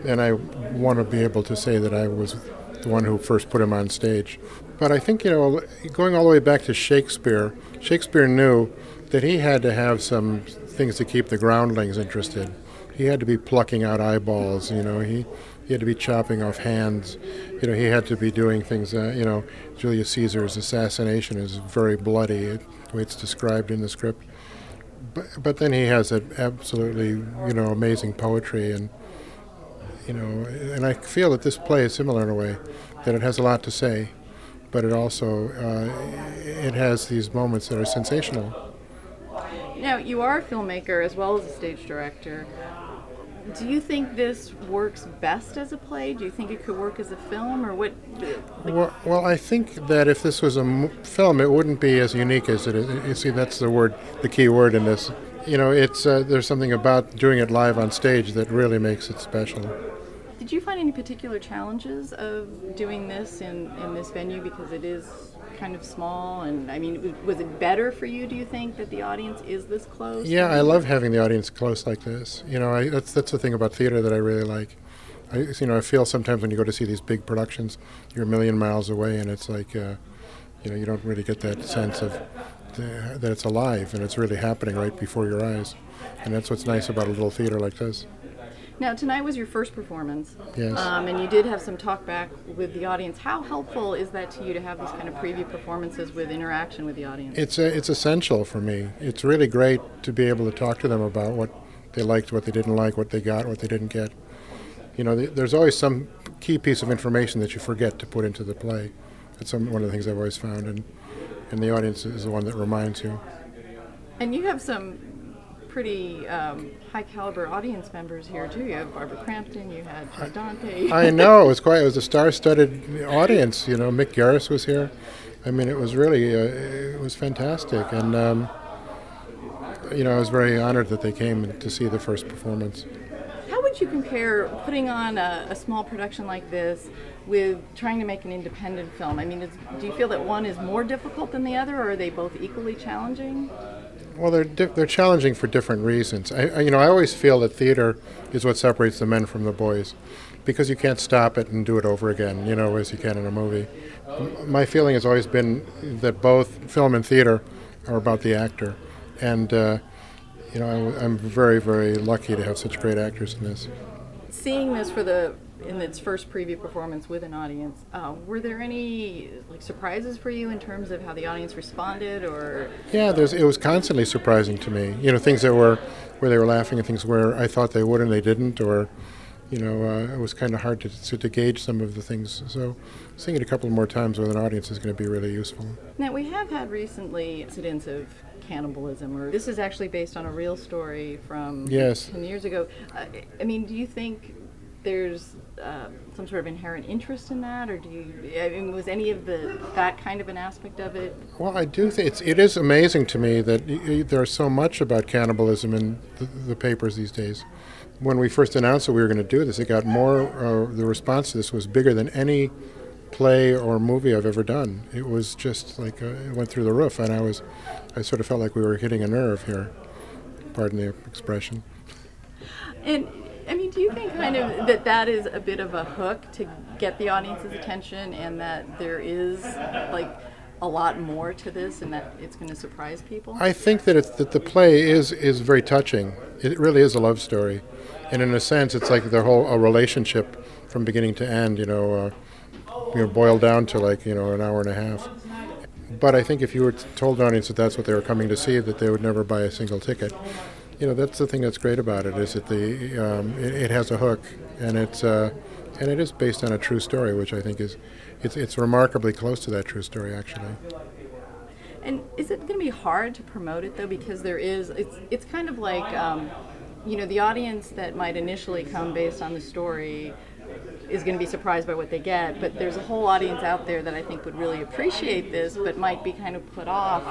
And I want to be able to say that I was the one who first put him on stage. But I think, you know, going all the way back to Shakespeare, Shakespeare knew that he had to have some things to keep the groundlings interested. He had to be plucking out eyeballs, you know, he, he had to be chopping off hands. You know, he had to be doing things, uh, you know, Julius Caesar's assassination is very bloody, the way it's described in the script. But, but then he has an absolutely, you know, amazing poetry and, you know, and I feel that this play is similar in a way, that it has a lot to say, but it also, uh, it has these moments that are sensational. Now, you are a filmmaker as well as a stage director. Do you think this works best as a play? Do you think it could work as a film, or what? Like well, well, I think that if this was a m- film, it wouldn't be as unique as it is. You see, that's the word, the key word in this. You know, it's uh, there's something about doing it live on stage that really makes it special. Did you find any particular challenges of doing this in, in this venue, because it is kind of small? And I mean, was it better for you, do you think, that the audience is this close? Yeah, I love having the audience close like this. You know, I, that's that's the thing about theater that I really like. I, you know, I feel sometimes when you go to see these big productions, you're a million miles away, and it's like, uh, you know, you don't really get that sense of the, that it's alive and it's really happening right before your eyes. And that's what's nice about a little theater like this. Now, tonight was your first performance, yes. um, and you did have some talk back with the audience. How helpful is that to you to have these kind of preview performances with interaction with the audience? It's a, it's essential for me. It's really great to be able to talk to them about what they liked, what they didn't like, what they got, what they didn't get. You know, th- there's always some key piece of information that you forget to put into the play. That's some, one of the things I've always found, and, and the audience is the one that reminds you. And you have some pretty um, high-caliber audience members here, too. You have Barbara Crampton, you had I, Dante. I know. It was quite. It was a star-studded audience. You know, Mick Garris was here. I mean, it was really, uh, it was fantastic. And, um, you know, I was very honored that they came to see the first performance. How would you compare putting on a, a small production like this with trying to make an independent film? I mean, is, do you feel that one is more difficult than the other, or are they both equally challenging? Well, they're di- they're challenging for different reasons. I, I, you know, I always feel that theater is what separates the men from the boys, because you can't stop it and do it over again, you know, as you can in a movie. M- my feeling has always been that both film and theater are about the actor, and uh, you know, I w- I'm very, very lucky to have such great actors in this. Seeing this for the in its first preview performance with an audience, uh, were there any like surprises for you in terms of how the audience responded, or? Yeah, there's, it was constantly surprising to me. You know, things that were where they were laughing and things where I thought they would and they didn't, or, you know, uh, it was kind of hard to, to to gauge some of the things. So seeing it a couple more times with an audience is going to be really useful. Now, we have had recently incidents of cannibalism, or this is actually based on a real story from yes. ten years ago. Uh, I mean, do you think there's uh, some sort of inherent interest in that, or do you, I mean, was any of the, that kind of an aspect of it? Well, I do think it's, it is amazing to me that y- there's so much about cannibalism in the, the papers these days. When we first announced that we were going to do this, it got more, uh, the response to this was bigger than any play or movie I've ever done. It was just like, uh, it went through the roof, and I was, I sort of felt like we were hitting a nerve here. Pardon the expression. And, I mean, do you think kind of that that is a bit of a hook to get the audience's attention, and that there is, like, a lot more to this, and that it's going to surprise people? I think that it's, that the play is, is very touching. It really is a love story. And in a sense, it's like the whole a relationship from beginning to end, you know, uh, you know, boiled down to like, you know, an hour and a half. But I think if you were told the audience that that's what they were coming to see, that they would never buy a single ticket. You know, that's the thing that's great about it, is that the um, it, it has a hook, and it's uh, and it is based on a true story, which I think is it's it's remarkably close to that true story, actually. And is it going to be hard to promote it though, because there is it's it's kind of like um, you know, the audience that might initially come based on the story is going to be surprised by what they get, but there's a whole audience out there that I think would really appreciate this, but might be kind of put off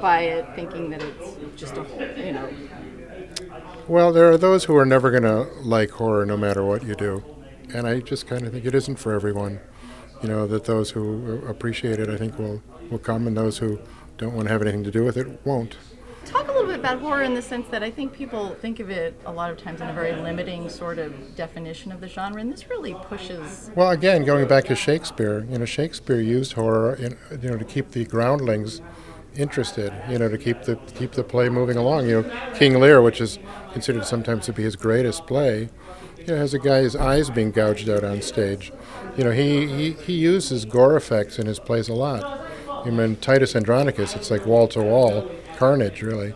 by it, thinking that it's just a, you know. Well, there are those who are never going to like horror no matter what you do, and I just kind of think it isn't for everyone. You know, that those who appreciate it, I think, will, will come, and those who don't want to have anything to do with it won't. Talk a little bit about horror in the sense that I think people think of it a lot of times in a very limiting sort of definition of the genre, and this really pushes... Well, again, going back to Shakespeare, you know, Shakespeare used horror, in, you know, to keep the groundlings interested, you know, to keep the keep the play moving along. You know, King Lear, which is considered sometimes to be his greatest play, you know, has a guy's eyes being gouged out on stage. You know, he, he, he uses gore effects in his plays a lot. I mean, Titus Andronicus, it's like wall-to-wall carnage, really.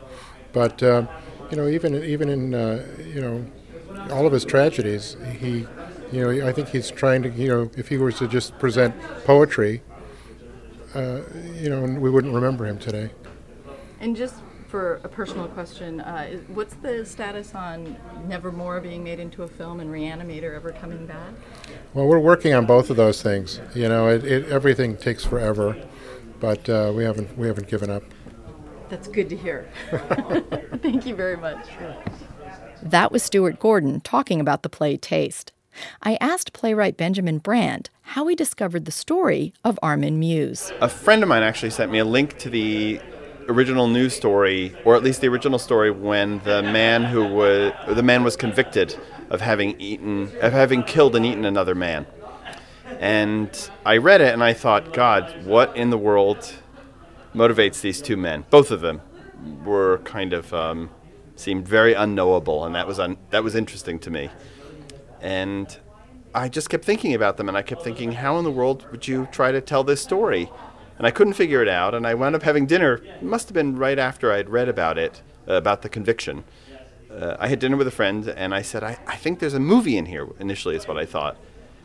But, uh, you know, even even in, uh, you know, all of his tragedies, he, you know, I think he's trying to, you know, if he were to just present poetry, uh, you know, we wouldn't remember him today. And just for a personal question, uh, is, what's the status on Nevermore being made into a film and Reanimator ever coming back? Well, we're working on both of those things. You know, it, it, everything takes forever. But uh, we haven't we haven't given up. That's good to hear. Thank you very much. That was Stuart Gordon talking about the play Taste. I asked playwright Benjamin Brand how he discovered the story of Armin Meiwes. A friend of mine actually sent me a link to the original news story, or at least the original story when the man who was the man was convicted of having eaten of having killed and eaten another man. And I read it and I thought, God, what in the world motivates these two men? Both of them were kind of, um, seemed very unknowable, and that was un- that was interesting to me. And I just kept thinking about them, and I kept thinking, how in the world would you try to tell this story? And I couldn't figure it out, and I wound up having dinner, it must have been right after I had read about it, uh, about the conviction. Uh, I had dinner with a friend, and I said, I, I think there's a movie in here, initially is what I thought.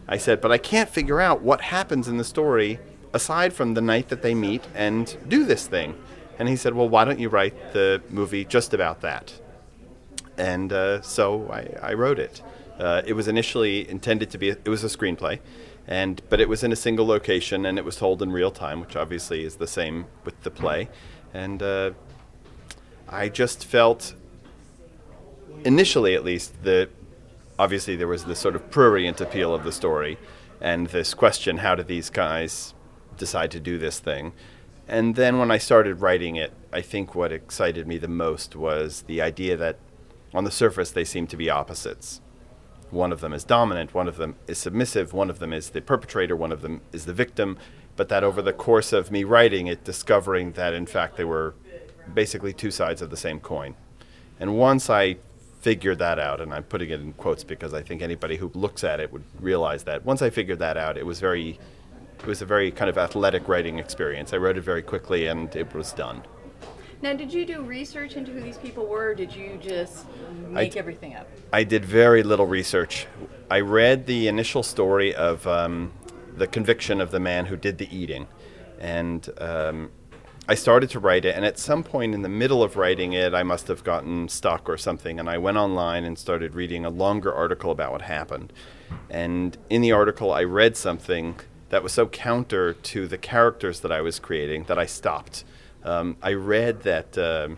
I said, but I can't figure out what happens in the story aside from the night that they meet and do this thing. And he said, well, why don't you write the movie just about that? And uh, so I, I wrote it. Uh, it was initially intended to be, a, it was a screenplay, and but it was in a single location and it was told in real time, which obviously is the same with the play. And uh, I just felt, initially at least, the obviously, there was this sort of prurient appeal of the story and this question, how did these guys decide to do this thing? And then when I started writing it, I think what excited me the most was the idea that on the surface they seem to be opposites. One of them is dominant, one of them is submissive, one of them is the perpetrator, one of them is the victim, but that over the course of me writing it, discovering that in fact they were basically two sides of the same coin. And once I figured that out, and I'm putting it in quotes because I think anybody who looks at it would realize that. Once I figured that out, it was very, it was a very kind of athletic writing experience. I wrote it very quickly, and it was done. Now, did you do research into who these people were, or did you just make d- everything up? I did very little research. I read the initial story of um, the conviction of the man who did the eating, and um, I started to write it, and at some point in the middle of writing it, I must have gotten stuck or something, and I went online and started reading a longer article about what happened. And in the article, I read something that was so counter to the characters that I was creating that I stopped. Um, I read that um,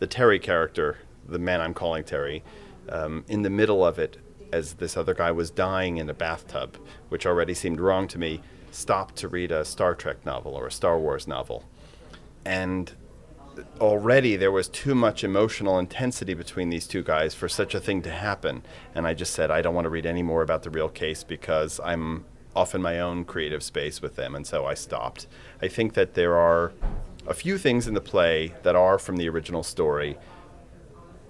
the Terry character, the man I'm calling Terry, um, in the middle of it, as this other guy was dying in a bathtub, which already seemed wrong to me, stopped to read a Star Trek novel or a Star Wars novel. And already there was too much emotional intensity between these two guys for such a thing to happen. And I just said, I don't want to read any more about the real case because I'm off in my own creative space with them. And so I stopped. I think that there are a few things in the play that are from the original story,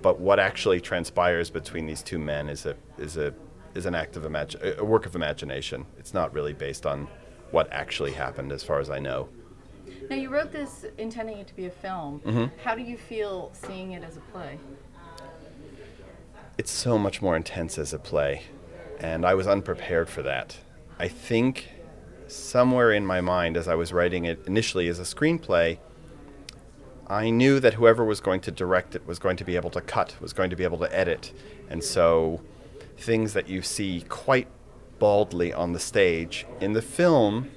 but what actually transpires between these two men is a is a is an act of imagi- a work of imagination. It's not really based on what actually happened, as far as I know. Now, you wrote this intending it to be a film. Mm-hmm. How do you feel seeing it as a play? It's so much more intense as a play, and I was unprepared for that. I think somewhere in my mind, as I was writing it initially as a screenplay, I knew that whoever was going to direct it was going to be able to cut, was going to be able to edit. And so things that you see quite baldly on the stage. In the film,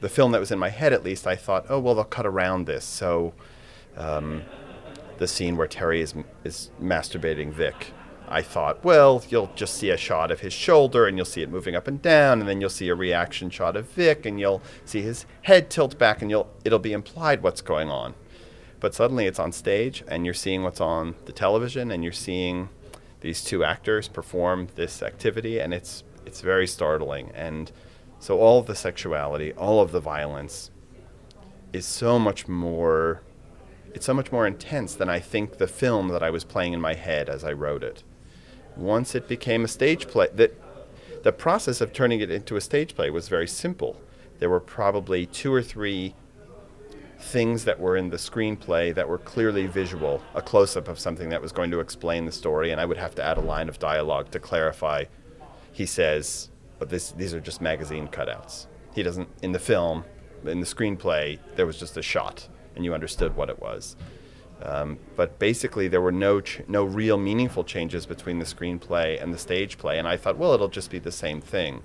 the film that was in my head at least, I thought, oh, well, they'll cut around this. So um, the scene where Terry is is masturbating Vic, I thought, well, you'll just see a shot of his shoulder and you'll see it moving up and down, and then you'll see a reaction shot of Vic and you'll see his head tilt back and you'll it'll be implied what's going on. But suddenly it's on stage and you're seeing what's on the television and you're seeing these two actors perform this activity, and it's it's very startling. And so all of the sexuality, all of the violence is so much more, it's so much more intense than I think the film that I was playing in my head as I wrote it. Once it became a stage play, that the process of turning it into a stage play was very simple. There were probably two or three things that were in the screenplay that were clearly visual, a close-up of something that was going to explain the story, and I would have to add a line of dialogue to clarify. He says, oh, this, these are just magazine cutouts. He doesn't, in the film, in the screenplay, there was just a shot, and you understood what it was. Um, but basically, there were no ch- no real meaningful changes between the screenplay and the stage play, and I thought, well, it'll just be the same thing.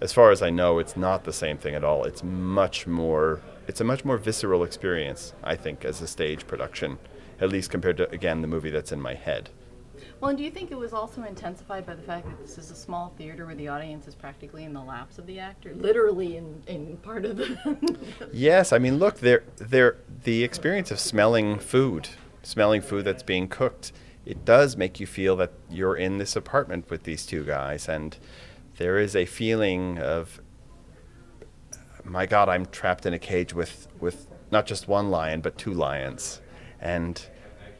As far as I know, it's not the same thing at all. It's much more, it's a much more visceral experience, I think, as a stage production, at least compared to, again, the movie that's in my head. Well, and do you think it was also intensified by the fact that this is a small theater where the audience is practically in the laps of the actor, literally in, in part of the... Yes, I mean, look, they're, they're, the experience of smelling food, smelling food that's being cooked, it does make you feel that you're in this apartment with these two guys, and there is a feeling of, my God, I'm trapped in a cage with, with not just one lion, but two lions, and...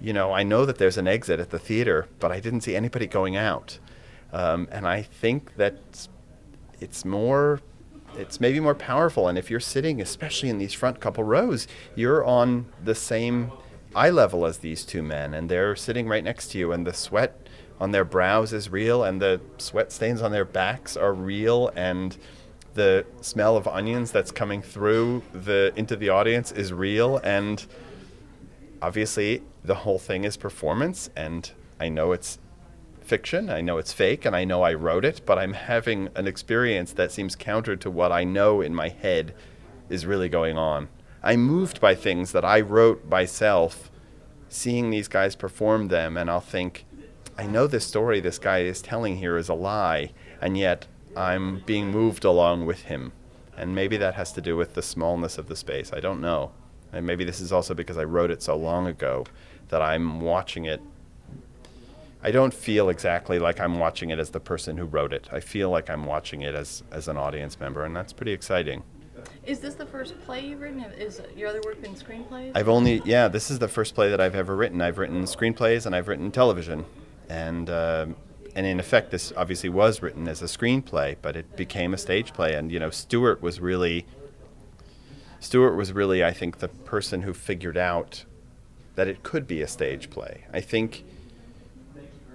You know, I know that there's an exit at the theater, but I didn't see anybody going out. Um, and I think that it's more, it's maybe more powerful. And if you're sitting, especially in these front couple rows, you're on the same eye level as these two men, and they're sitting right next to you, and the sweat on their brows is real, and the sweat stains on their backs are real, and the smell of onions that's coming through the into the audience is real, and obviously the whole thing is performance, and I know it's fiction, I know it's fake, and I know I wrote it, but I'm having an experience that seems counter to what I know in my head is really going on. I'm moved by things that I wrote myself, seeing these guys perform them, and I'll think, I know this story this guy is telling here is a lie, and yet I'm being moved along with him. And maybe that has to do with the smallness of the space, I don't know. And maybe this is also because I wrote it so long ago that I'm watching it. I don't feel exactly like I'm watching it as the person who wrote it. I feel like I'm watching it as, as an audience member, and that's pretty exciting. Is this the first play you've written? Is your other work been screenplays? I've only, yeah, this is the first play that I've ever written. I've written screenplays and I've written television. And uh, and in effect, this obviously was written as a screenplay, but it became a stage play. And, you know, Stuart was really... Stuart was really, I think, the person who figured out that it could be a stage play. I think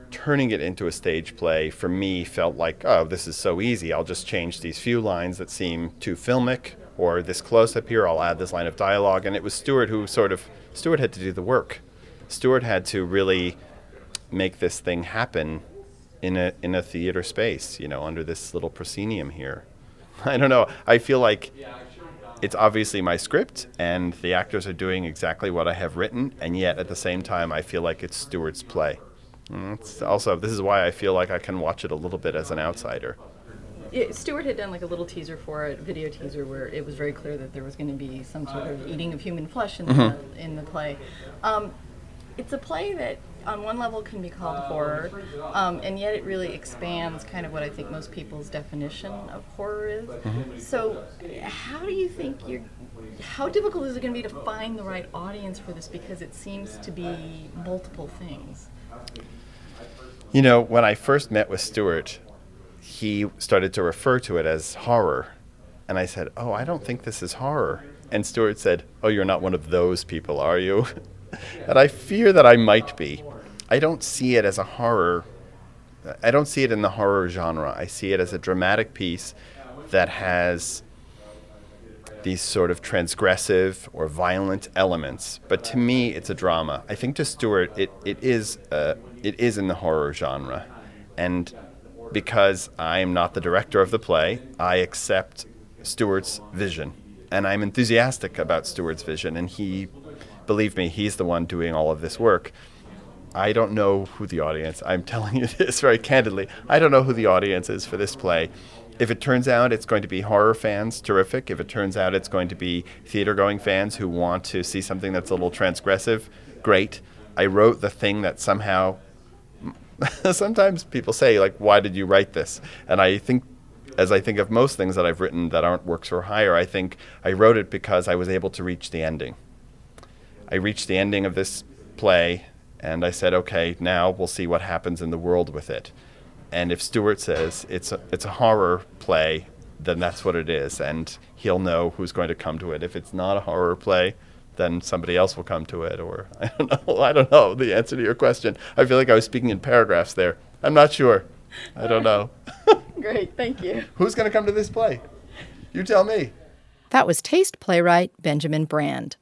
turning it into a stage play, for me, felt like, oh, this is so easy. I'll just change these few lines that seem too filmic, or this close-up here, I'll add this line of dialogue. And it was Stuart who sort of, Stuart had to do the work. Stuart had to really make this thing happen in a in a theater space, you know, under this little proscenium here. I don't know. I feel like... It's obviously my script, and the actors are doing exactly what I have written, and yet at the same time I feel like it's Stuart's play. And it's also, this is why I feel like I can watch it a little bit as an outsider. Yeah, Stuart had done like a little teaser for it, video teaser, where it was very clear that there was going to be some sort of eating of human flesh in, mm-hmm. the, in the play. Um, it's a play that on one level can be called horror, um, and yet it really expands kind of what I think most people's definition of horror is. Mm-hmm. So how do you think you're, how difficult is it going to be to find the right audience for this, because it seems to be multiple things? You know, when I first met with Stuart, he started to refer to it as horror, and I said, oh, I don't think this is horror. And Stuart said, oh, you're not one of those people, are you? And I fear that I might be. I don't see it as a horror. I don't see it in the horror genre. I see it as a dramatic piece that has these sort of transgressive or violent elements. But to me, it's a drama. I think to Stuart, it, it is uh, it is in the horror genre. And because I am not the director of the play. I accept Stuart's vision, and I'm enthusiastic about Stuart's vision, and he, believe me, he's the one doing all of this work. I don't know who the audience, I'm telling you this very candidly, I don't know who the audience is for this play. If it turns out it's going to be horror fans, terrific. If it turns out it's going to be theater-going fans who want to see something that's a little transgressive, great. I wrote the thing that somehow, sometimes people say, like, why did you write this? And I think, as I think of most things that I've written that aren't works for hire, I think I wrote it because I was able to reach the ending. I reached the ending of this play, and I said, okay, now we'll see what happens in the world with it. And if Stuart says it's a, it's a horror play, then that's what it is, and he'll know who's going to come to it. If it's not a horror play, then somebody else will come to it, or I don't know. I don't know the answer to your question. I feel like I was speaking in paragraphs there. I'm not sure. I don't know. Great, thank you. Who's going to come to this play? You tell me. That was Taste playwright Benjamin Brand.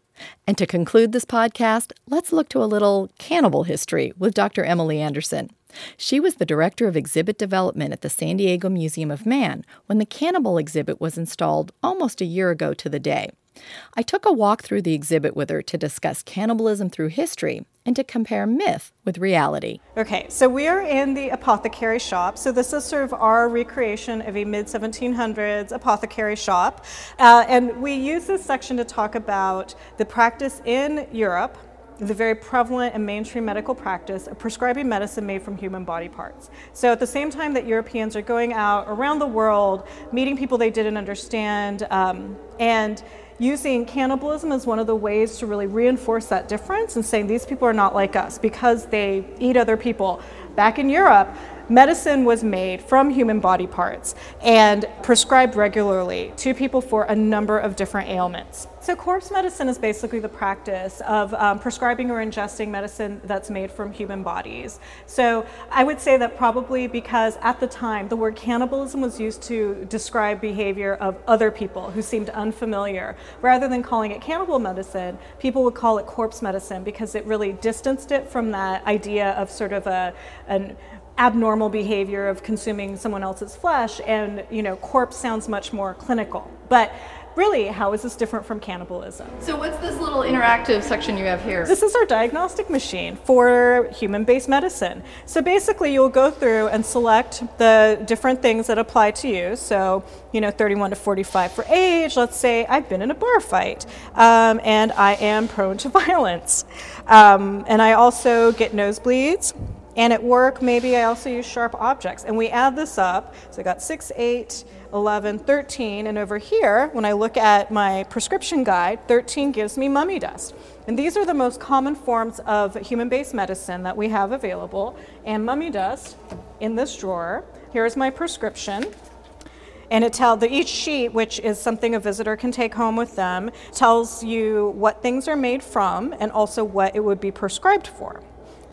And to conclude this podcast, let's look to a little cannibal history with Doctor Emily Anderson. She was the director of exhibit development at the San Diego Museum of Man when the cannibal exhibit was installed almost a year ago to the day. I took a walk through the exhibit with her to discuss cannibalism through history and to compare myth with reality. Okay, so we are in the apothecary shop. So this is sort of our recreation of a mid seventeen hundreds apothecary shop. Uh, and we use this section to talk about the practice in Europe, the very prevalent and mainstream medical practice of prescribing medicine made from human body parts. So at the same time that Europeans are going out around the world, meeting people they didn't understand, um, and using cannibalism as one of the ways to really reinforce that difference and saying these people are not like us because they eat other people. Back in Europe, medicine was made from human body parts and prescribed regularly to people for a number of different ailments. So corpse medicine is basically the practice of um, prescribing or ingesting medicine that's made from human bodies. So I would say that probably because at the time the word cannibalism was used to describe behavior of other people who seemed unfamiliar. Rather than calling it cannibal medicine, people would call it corpse medicine because it really distanced it from that idea of sort of a an abnormal behavior of consuming someone else's flesh, and, you know, corpse sounds much more clinical. But really, how is this different from cannibalism? So what's this little interactive section you have here? This is our diagnostic machine for human-based medicine. So basically, you'll go through and select the different things that apply to you. So, you know, thirty-one to forty-five for age. Let's say I've been in a bar fight, um, and I am prone to violence. Um, and I also get nosebleeds. And at work, maybe I also use sharp objects. And we add this up. So I got six, eight, eleven, thirteen. And over here, when I look at my prescription guide, thirteen gives me mummy dust. And these are the most common forms of human-based medicine that we have available. And mummy dust in this drawer. Here's my prescription. And it tells that each sheet, which is something a visitor can take home with them, tells you what things are made from and also what it would be prescribed for.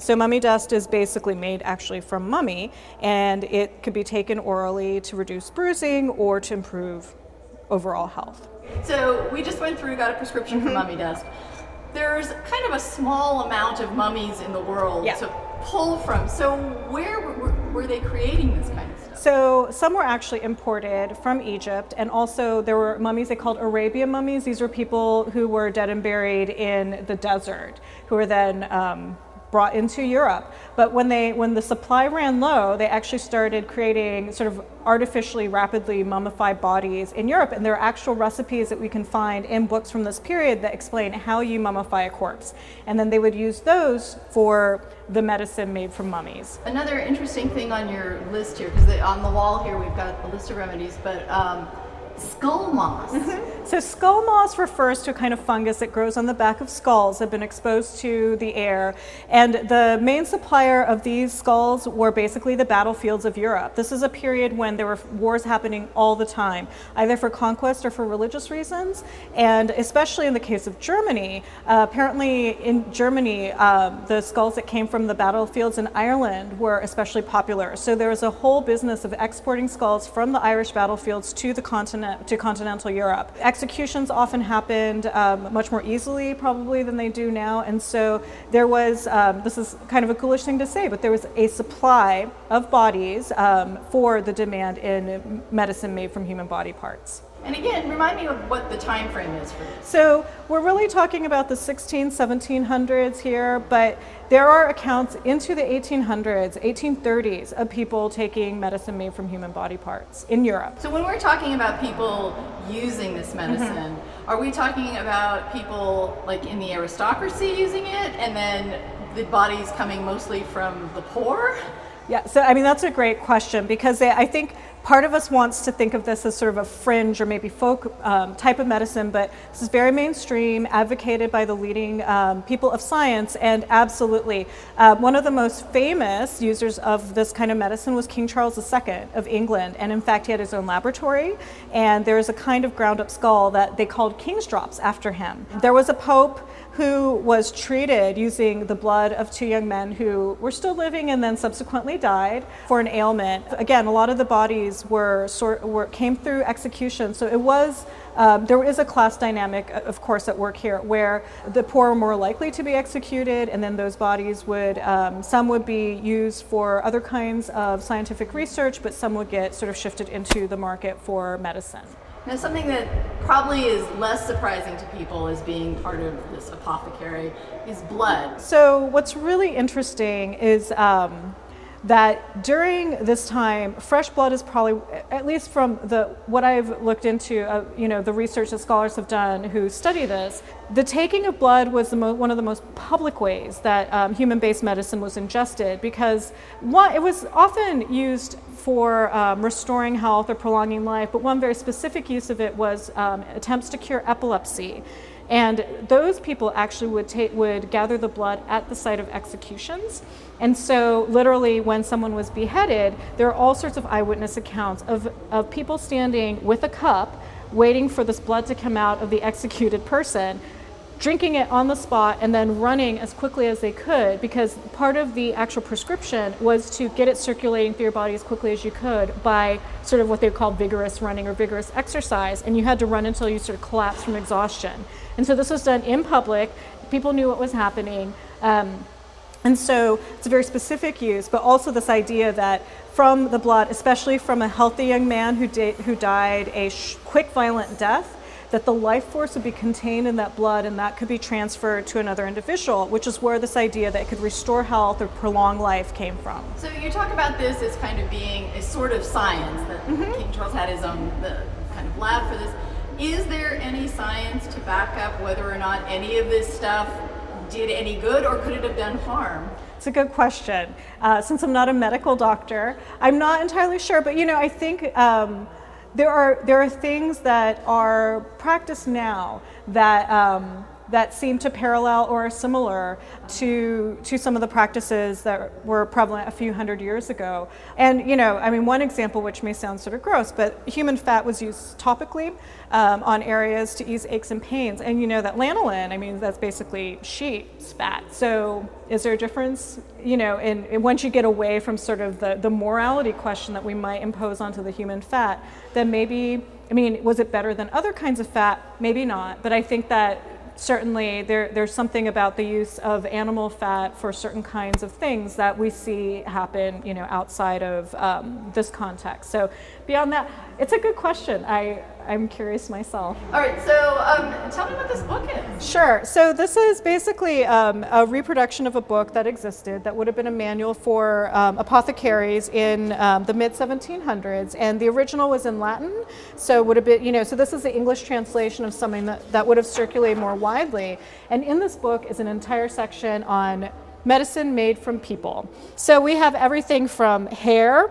So mummy dust is basically made actually from mummy, and it could be taken orally to reduce bruising or to improve overall health. So we just went through, got a prescription mm-hmm. for mummy dust. There's kind of a small amount of mummies in the world yeah. to pull from. So where were, were they creating this kind of stuff? So some were actually imported from Egypt, and also there were mummies they called Arabian mummies. These were people who were dead and buried in the desert, who were then um, brought into Europe. But when they when the supply ran low, they actually started creating sort of artificially rapidly mummified bodies in Europe. And there are actual recipes that we can find in books from this period that explain how you mummify a corpse. And then they would use those for the medicine made from mummies. Another interesting thing on your list here, because on the wall here we've got a list of remedies, but um, skull moss. Mm-hmm. So skull moss refers to a kind of fungus that grows on the back of skulls that have been exposed to the air. And the main supplier of these skulls were basically the battlefields of Europe. This is a period when there were wars happening all the time, either for conquest or for religious reasons. And especially in the case of Germany, uh, apparently in Germany, uh, the skulls that came from the battlefields in Ireland were especially popular. So there was a whole business of exporting skulls from the Irish battlefields to the continent continent to continental Europe. Executions often happened um, much more easily probably than they do now, and so there was, um, this is kind of a ghoulish thing to say, but there was a supply of bodies um, for the demand in medicine made from human body parts. And again, remind me of what the time frame is for this. So we're really talking about the sixteen hundreds, seventeen hundreds here, but there are accounts into the eighteen hundreds, eighteen thirties of people taking medicine made from human body parts in Europe. So when we're talking about people using this medicine, mm-hmm. are we talking about people like in the aristocracy using it, and then the bodies coming mostly from the poor? Yeah, so I mean, that's a great question, because they, I think part of us wants to think of this as sort of a fringe or maybe folk um, type of medicine, but this is very mainstream, advocated by the leading um, people of science, and absolutely. Uh, one of the most famous users of this kind of medicine was King Charles the Second of England, and in fact he had his own laboratory, and there is a kind of ground up skull that they called King's Drops after him. There was a pope who was treated using the blood of two young men who were still living and then subsequently died for an ailment. Again, a lot of the bodies were sort were came through execution, so it was um, there is a class dynamic, of course, at work here, where the poor were more likely to be executed, and then those bodies would um, some would be used for other kinds of scientific research, but some would get sort of shifted into the market for medicine. Now, something that probably is less surprising to people as being part of this apothecary is blood. So what's really interesting is um, that during this time, fresh blood is probably, at least from the what I've looked into, uh, you know, the research that scholars have done who study this, the taking of blood was the mo- one of the most public ways that um, human-based medicine was ingested, because one, it was often used for um, restoring health or prolonging life, but one very specific use of it was um, attempts to cure epilepsy. And those people actually would ta- would gather the blood at the site of executions. And so literally when someone was beheaded, there are all sorts of eyewitness accounts of, of people standing with a cup waiting for this blood to come out of the executed person, drinking it on the spot, and then running as quickly as they could, because part of the actual prescription was to get it circulating through your body as quickly as you could by sort of what they call vigorous running or vigorous exercise, and you had to run until you sort of collapsed from exhaustion. And so this was done in public, people knew what was happening, um, and so it's a very specific use, but also this idea that from the blood, especially from a healthy young man who, did, who died a sh- quick violent death, that the life force would be contained in that blood, and that could be transferred to another individual, which is where this idea that it could restore health or prolong life came from. So you talk about this as kind of being a sort of science, that mm-hmm. King Charles had his own the kind of lab for this. Is there any science to back up whether or not any of this stuff did any good, or could it have done harm? It's a good question. Uh, since I'm not a medical doctor, I'm not entirely sure, but you know, I think, um, There are there are things that are practiced now that um, that seem to parallel or are similar to to some of the practices that were prevalent a few hundred years ago. And you know, I mean, one example which may sound sort of gross, but human fat was used topically um, on areas to ease aches and pains. And you know that lanolin, I mean, that's basically sheep's fat. So is there a difference? You know, and once you get away from sort of the, the morality question that we might impose onto the human fat, then maybe, I mean, was it better than other kinds of fat? Maybe not. But I think that certainly there, there's something about the use of animal fat for certain kinds of things that we see happen, you know, outside of um, this context. So beyond that, it's a good question. I, I'm curious myself. All right, so um, tell me what this book is. Sure, so this is basically um, a reproduction of a book that existed that would have been a manual for um, apothecaries in um, the mid seventeen hundreds, and the original was in Latin, so would have been, you know, so this is the English translation of something that, that would have circulated more widely. And in this book is an entire section on medicine made from people. So we have everything from hair,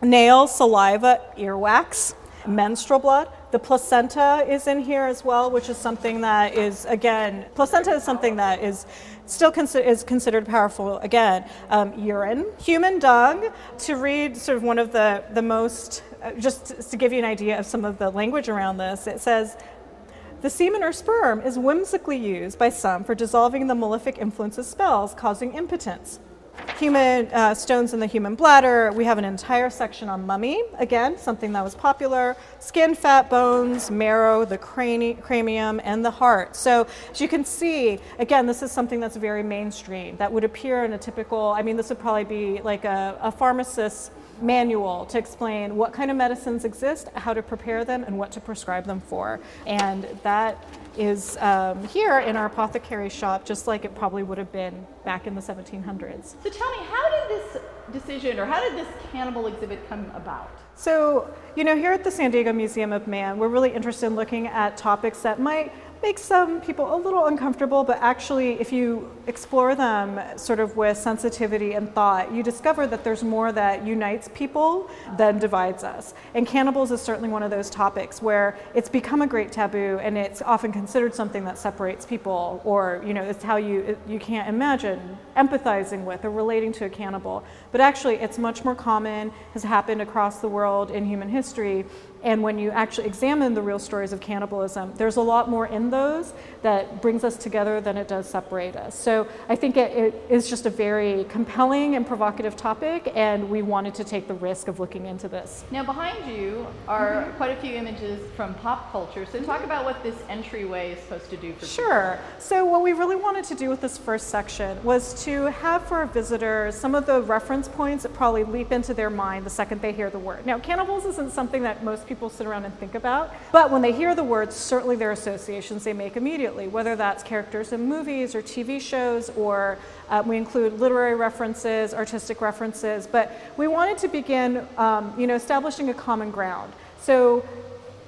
nails, saliva, earwax, menstrual blood. The placenta is in here as well, which is something that is, again, placenta is something that is still consi- is considered powerful, again, um, urine, human dung, to read sort of one of the, the most, uh, just to give you an idea of some of the language around this, it says, the semen or sperm is whimsically used by some for dissolving the malefic influence of spells, causing impotence. Human uh, stones in the human bladder. We have an entire section on mummy, again, something that was popular. Skin, fat, bones, marrow, the crani- cranium, and the heart. So as you can see, again, this is something that's very mainstream, that would appear in a typical, I mean, this would probably be like a, a pharmacist's manual to explain what kind of medicines exist, how to prepare them, and what to prescribe them for. And that is um, here in our apothecary shop, just like it probably would have been back in the seventeen hundreds. So tell me, how did this decision, or how did this cannibal exhibit come about? So, you know, here at the San Diego Museum of Man, we're really interested in looking at topics that might make some people a little uncomfortable, but actually if you explore them sort of with sensitivity and thought, you discover that there's more that unites people than divides us. And cannibals is certainly one of those topics where it's become a great taboo, and it's often considered something that separates people, or, you know, it's how you you can't imagine empathizing with or relating to a cannibal. But actually it's much more common, has happened across the world in human history. And when you actually examine the real stories of cannibalism, there's a lot more in those that brings us together than it does separate us. So I think it, it is just a very compelling and provocative topic, and we wanted to take the risk of looking into this. Now behind you are mm-hmm. quite a few images from pop culture, so mm-hmm. talk about what this entryway is supposed to do for Sure. people. So what we really wanted to do with this first section was to have for our visitors some of the reference points that probably leap into their mind the second they hear the word. Now cannibals isn't something that most people people sit around and think about, but when they hear the words, certainly there are associations they make immediately, whether that's characters in movies or T V shows, or uh, we include literary references, artistic references. But we wanted to begin, um, you know, establishing a common ground. So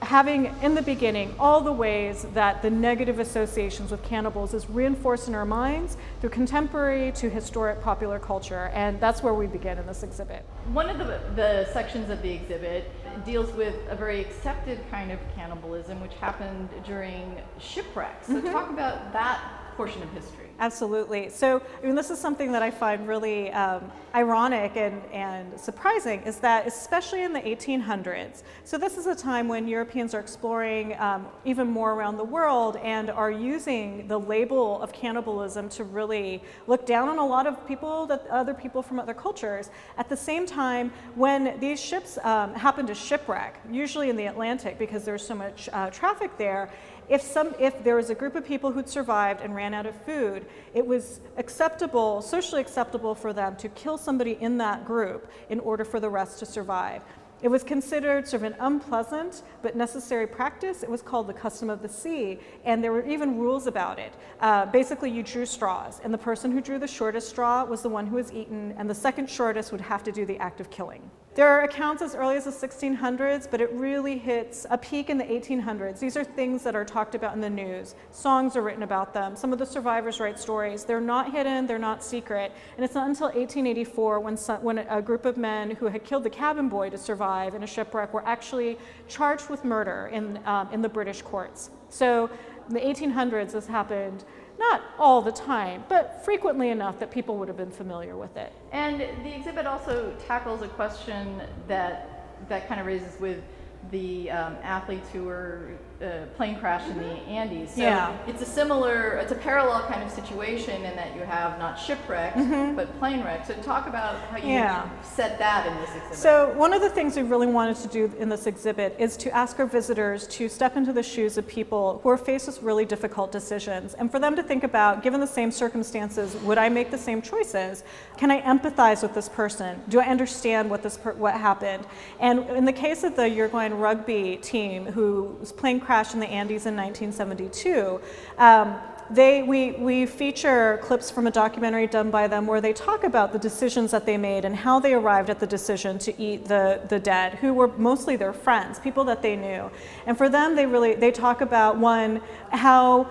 having in the beginning all the ways that the negative associations with cannibals is reinforced in our minds through contemporary to historic popular culture, and that's where we begin in this exhibit. One of the, the sections of the exhibit deals with a very accepted kind of cannibalism, which happened during shipwrecks. So mm-hmm. talk about that portion of history. Absolutely. So, I mean, this is something that I find really um, ironic and, and surprising, is that especially in the eighteen hundreds, so this is a time when Europeans are exploring um, even more around the world and are using the label of cannibalism to really look down on a lot of people, that other people from other cultures. At the same time, when these ships um, happen to shipwreck, usually in the Atlantic because there's so much uh, traffic there, If some, if there was a group of people who'd survived and ran out of food, it was acceptable, socially acceptable for them to kill somebody in that group in order for the rest to survive. It was considered sort of an unpleasant but necessary practice. It was called the custom of the sea, and there were even rules about it. Uh, basically, you drew straws, and the person who drew the shortest straw was the one who was eaten, and the second shortest would have to do the act of killing. There are accounts as early as the sixteen hundreds, but it really hits a peak in the eighteen hundreds. These are things that are talked about in the news. Songs are written about them. Some of the survivors write stories. They're not hidden, they're not secret. And it's not until eighteen eighty-four when, some, when a group of men who had killed the cabin boy to survive in a shipwreck were actually charged with murder in, um, in the British courts. So in the eighteen hundreds, this happened. Not all the time, but frequently enough that people would have been familiar with it. And the exhibit also tackles a question that that kind of raises with the um, athletes who were uh, plane crash in the Andes. So yeah. it's a similar, it's a parallel kind of situation in that you have not shipwreck, mm-hmm. but plane wreck. So talk about how you yeah. set that in this exhibit. So one of the things we really wanted to do in this exhibit is to ask our visitors to step into the shoes of people who are faced with really difficult decisions, and for them to think about, given the same circumstances, would I make the same choices? Can I empathize with this person? Do I understand what this per- what happened? And in the case of the Uruguayan rugby team whose plane crashed in the Andes in nineteen seventy-two, um, they we we feature clips from a documentary done by them where they talk about the decisions that they made and how they arrived at the decision to eat the the dead, who were mostly their friends, people that they knew. And for them, they really they talk about, one, how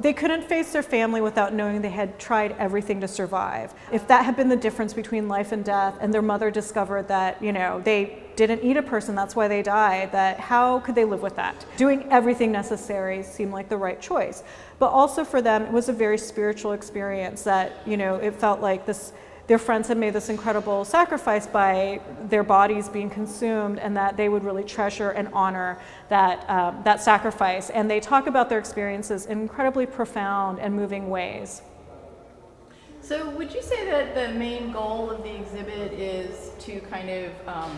they couldn't face their family without knowing they had tried everything to survive. If that had been the difference between life and death, and their mother discovered that, you know, they didn't eat a person, that's why they died, that how could they live with that? Doing everything necessary seemed like the right choice. But also for them, it was a very spiritual experience that, you know, it felt like this, their friends had made this incredible sacrifice by their bodies being consumed, and that they would really treasure and honor that um, that sacrifice. And they talk about their experiences in incredibly profound and moving ways. So would you say that the main goal of the exhibit is to kind of um,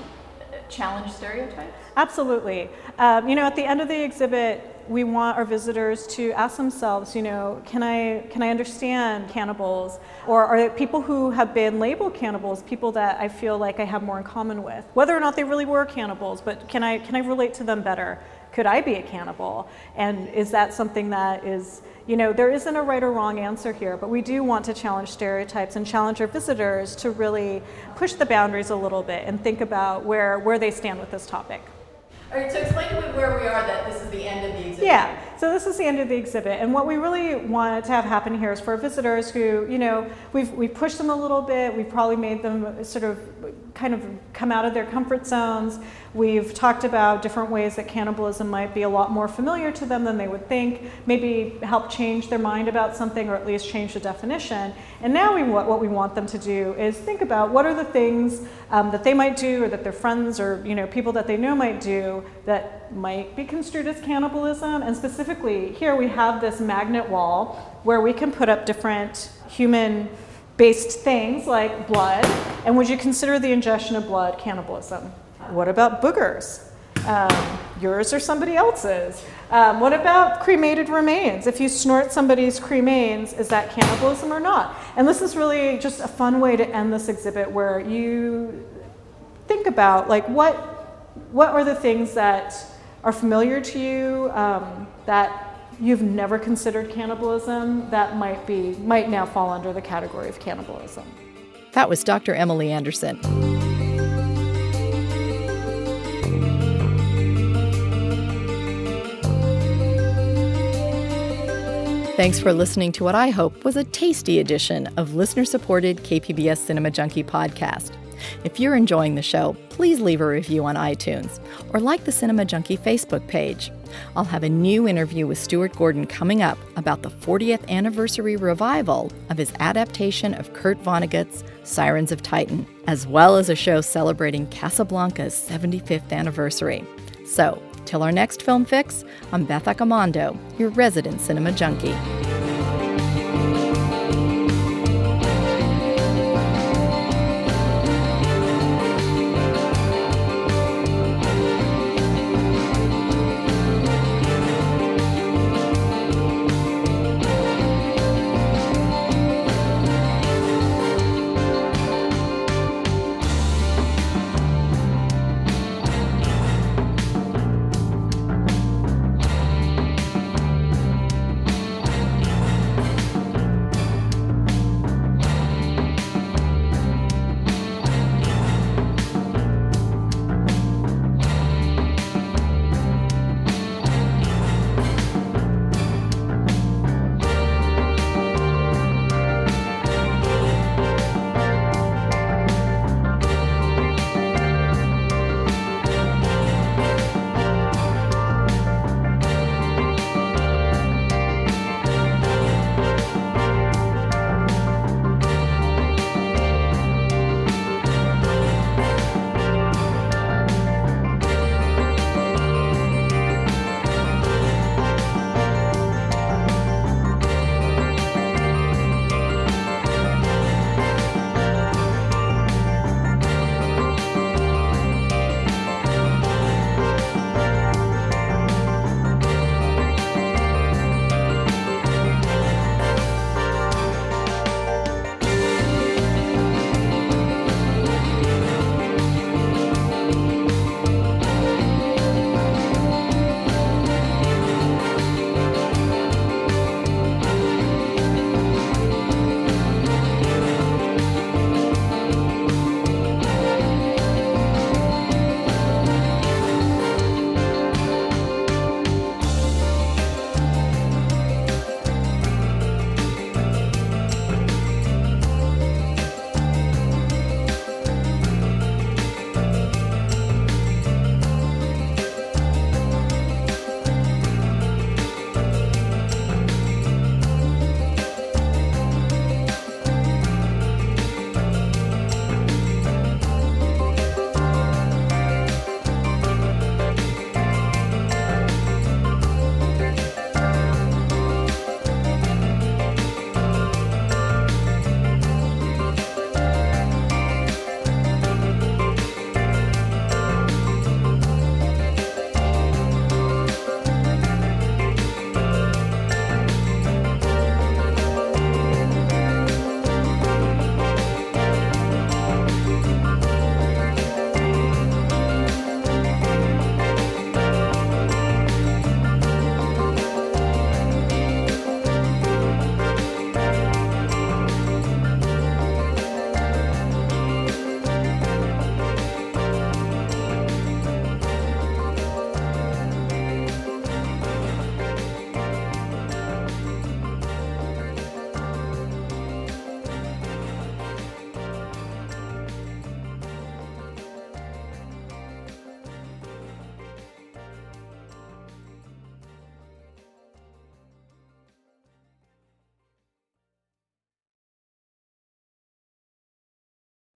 challenge stereotypes? Absolutely. Um, you know, at the end of the exhibit, we want our visitors to ask themselves, you know, can I can I understand cannibals? Or are there people who have been labeled cannibals, people that I feel like I have more in common with? Whether or not they really were cannibals, but can I can I relate to them better? Could I be a cannibal? And is that something that is, you know, there isn't a right or wrong answer here, but we do want to challenge stereotypes and challenge our visitors to really push the boundaries a little bit and think about where, where they stand with this topic. All right, so explain to me where we are, that this is the end of the exhibit. Yeah, so this is the end of the exhibit. And what we really want to have happen here is for visitors who, you know, we've we've pushed them a little bit. We've probably made them sort of kind of come out of their comfort zones. We've talked about different ways that cannibalism might be a lot more familiar to them than they would think, maybe help change their mind about something or at least change the definition. And now we what, what we want them to do is think about what are the things um, that they might do or that their friends or, you know, people that they know might do that might be construed as cannibalism. And specifically here we have this magnet wall where we can put up different human based things like blood. And would you consider the ingestion of blood cannibalism? What about boogers? Um, yours or somebody else's? Um, what about cremated remains? If you snort somebody's cremains, is that cannibalism or not? And this is really just a fun way to end this exhibit where you think about like what What are the things that are familiar to you um, that you've never considered cannibalism that might be might now fall under the category of cannibalism? That was Doctor Emily Anderson. Thanks for listening to what I hope was a tasty edition of listener-supported K P B S Cinema Junkie podcast. If you're enjoying the show, please leave a review on iTunes or like the Cinema Junkie Facebook page. I'll have a new interview with Stuart Gordon coming up about the fortieth anniversary revival of his adaptation of Kurt Vonnegut's Sirens of Titan, as well as a show celebrating Casablanca's seventy-fifth anniversary. So, till our next film fix, I'm Beth Accomando, your resident Cinema Junkie.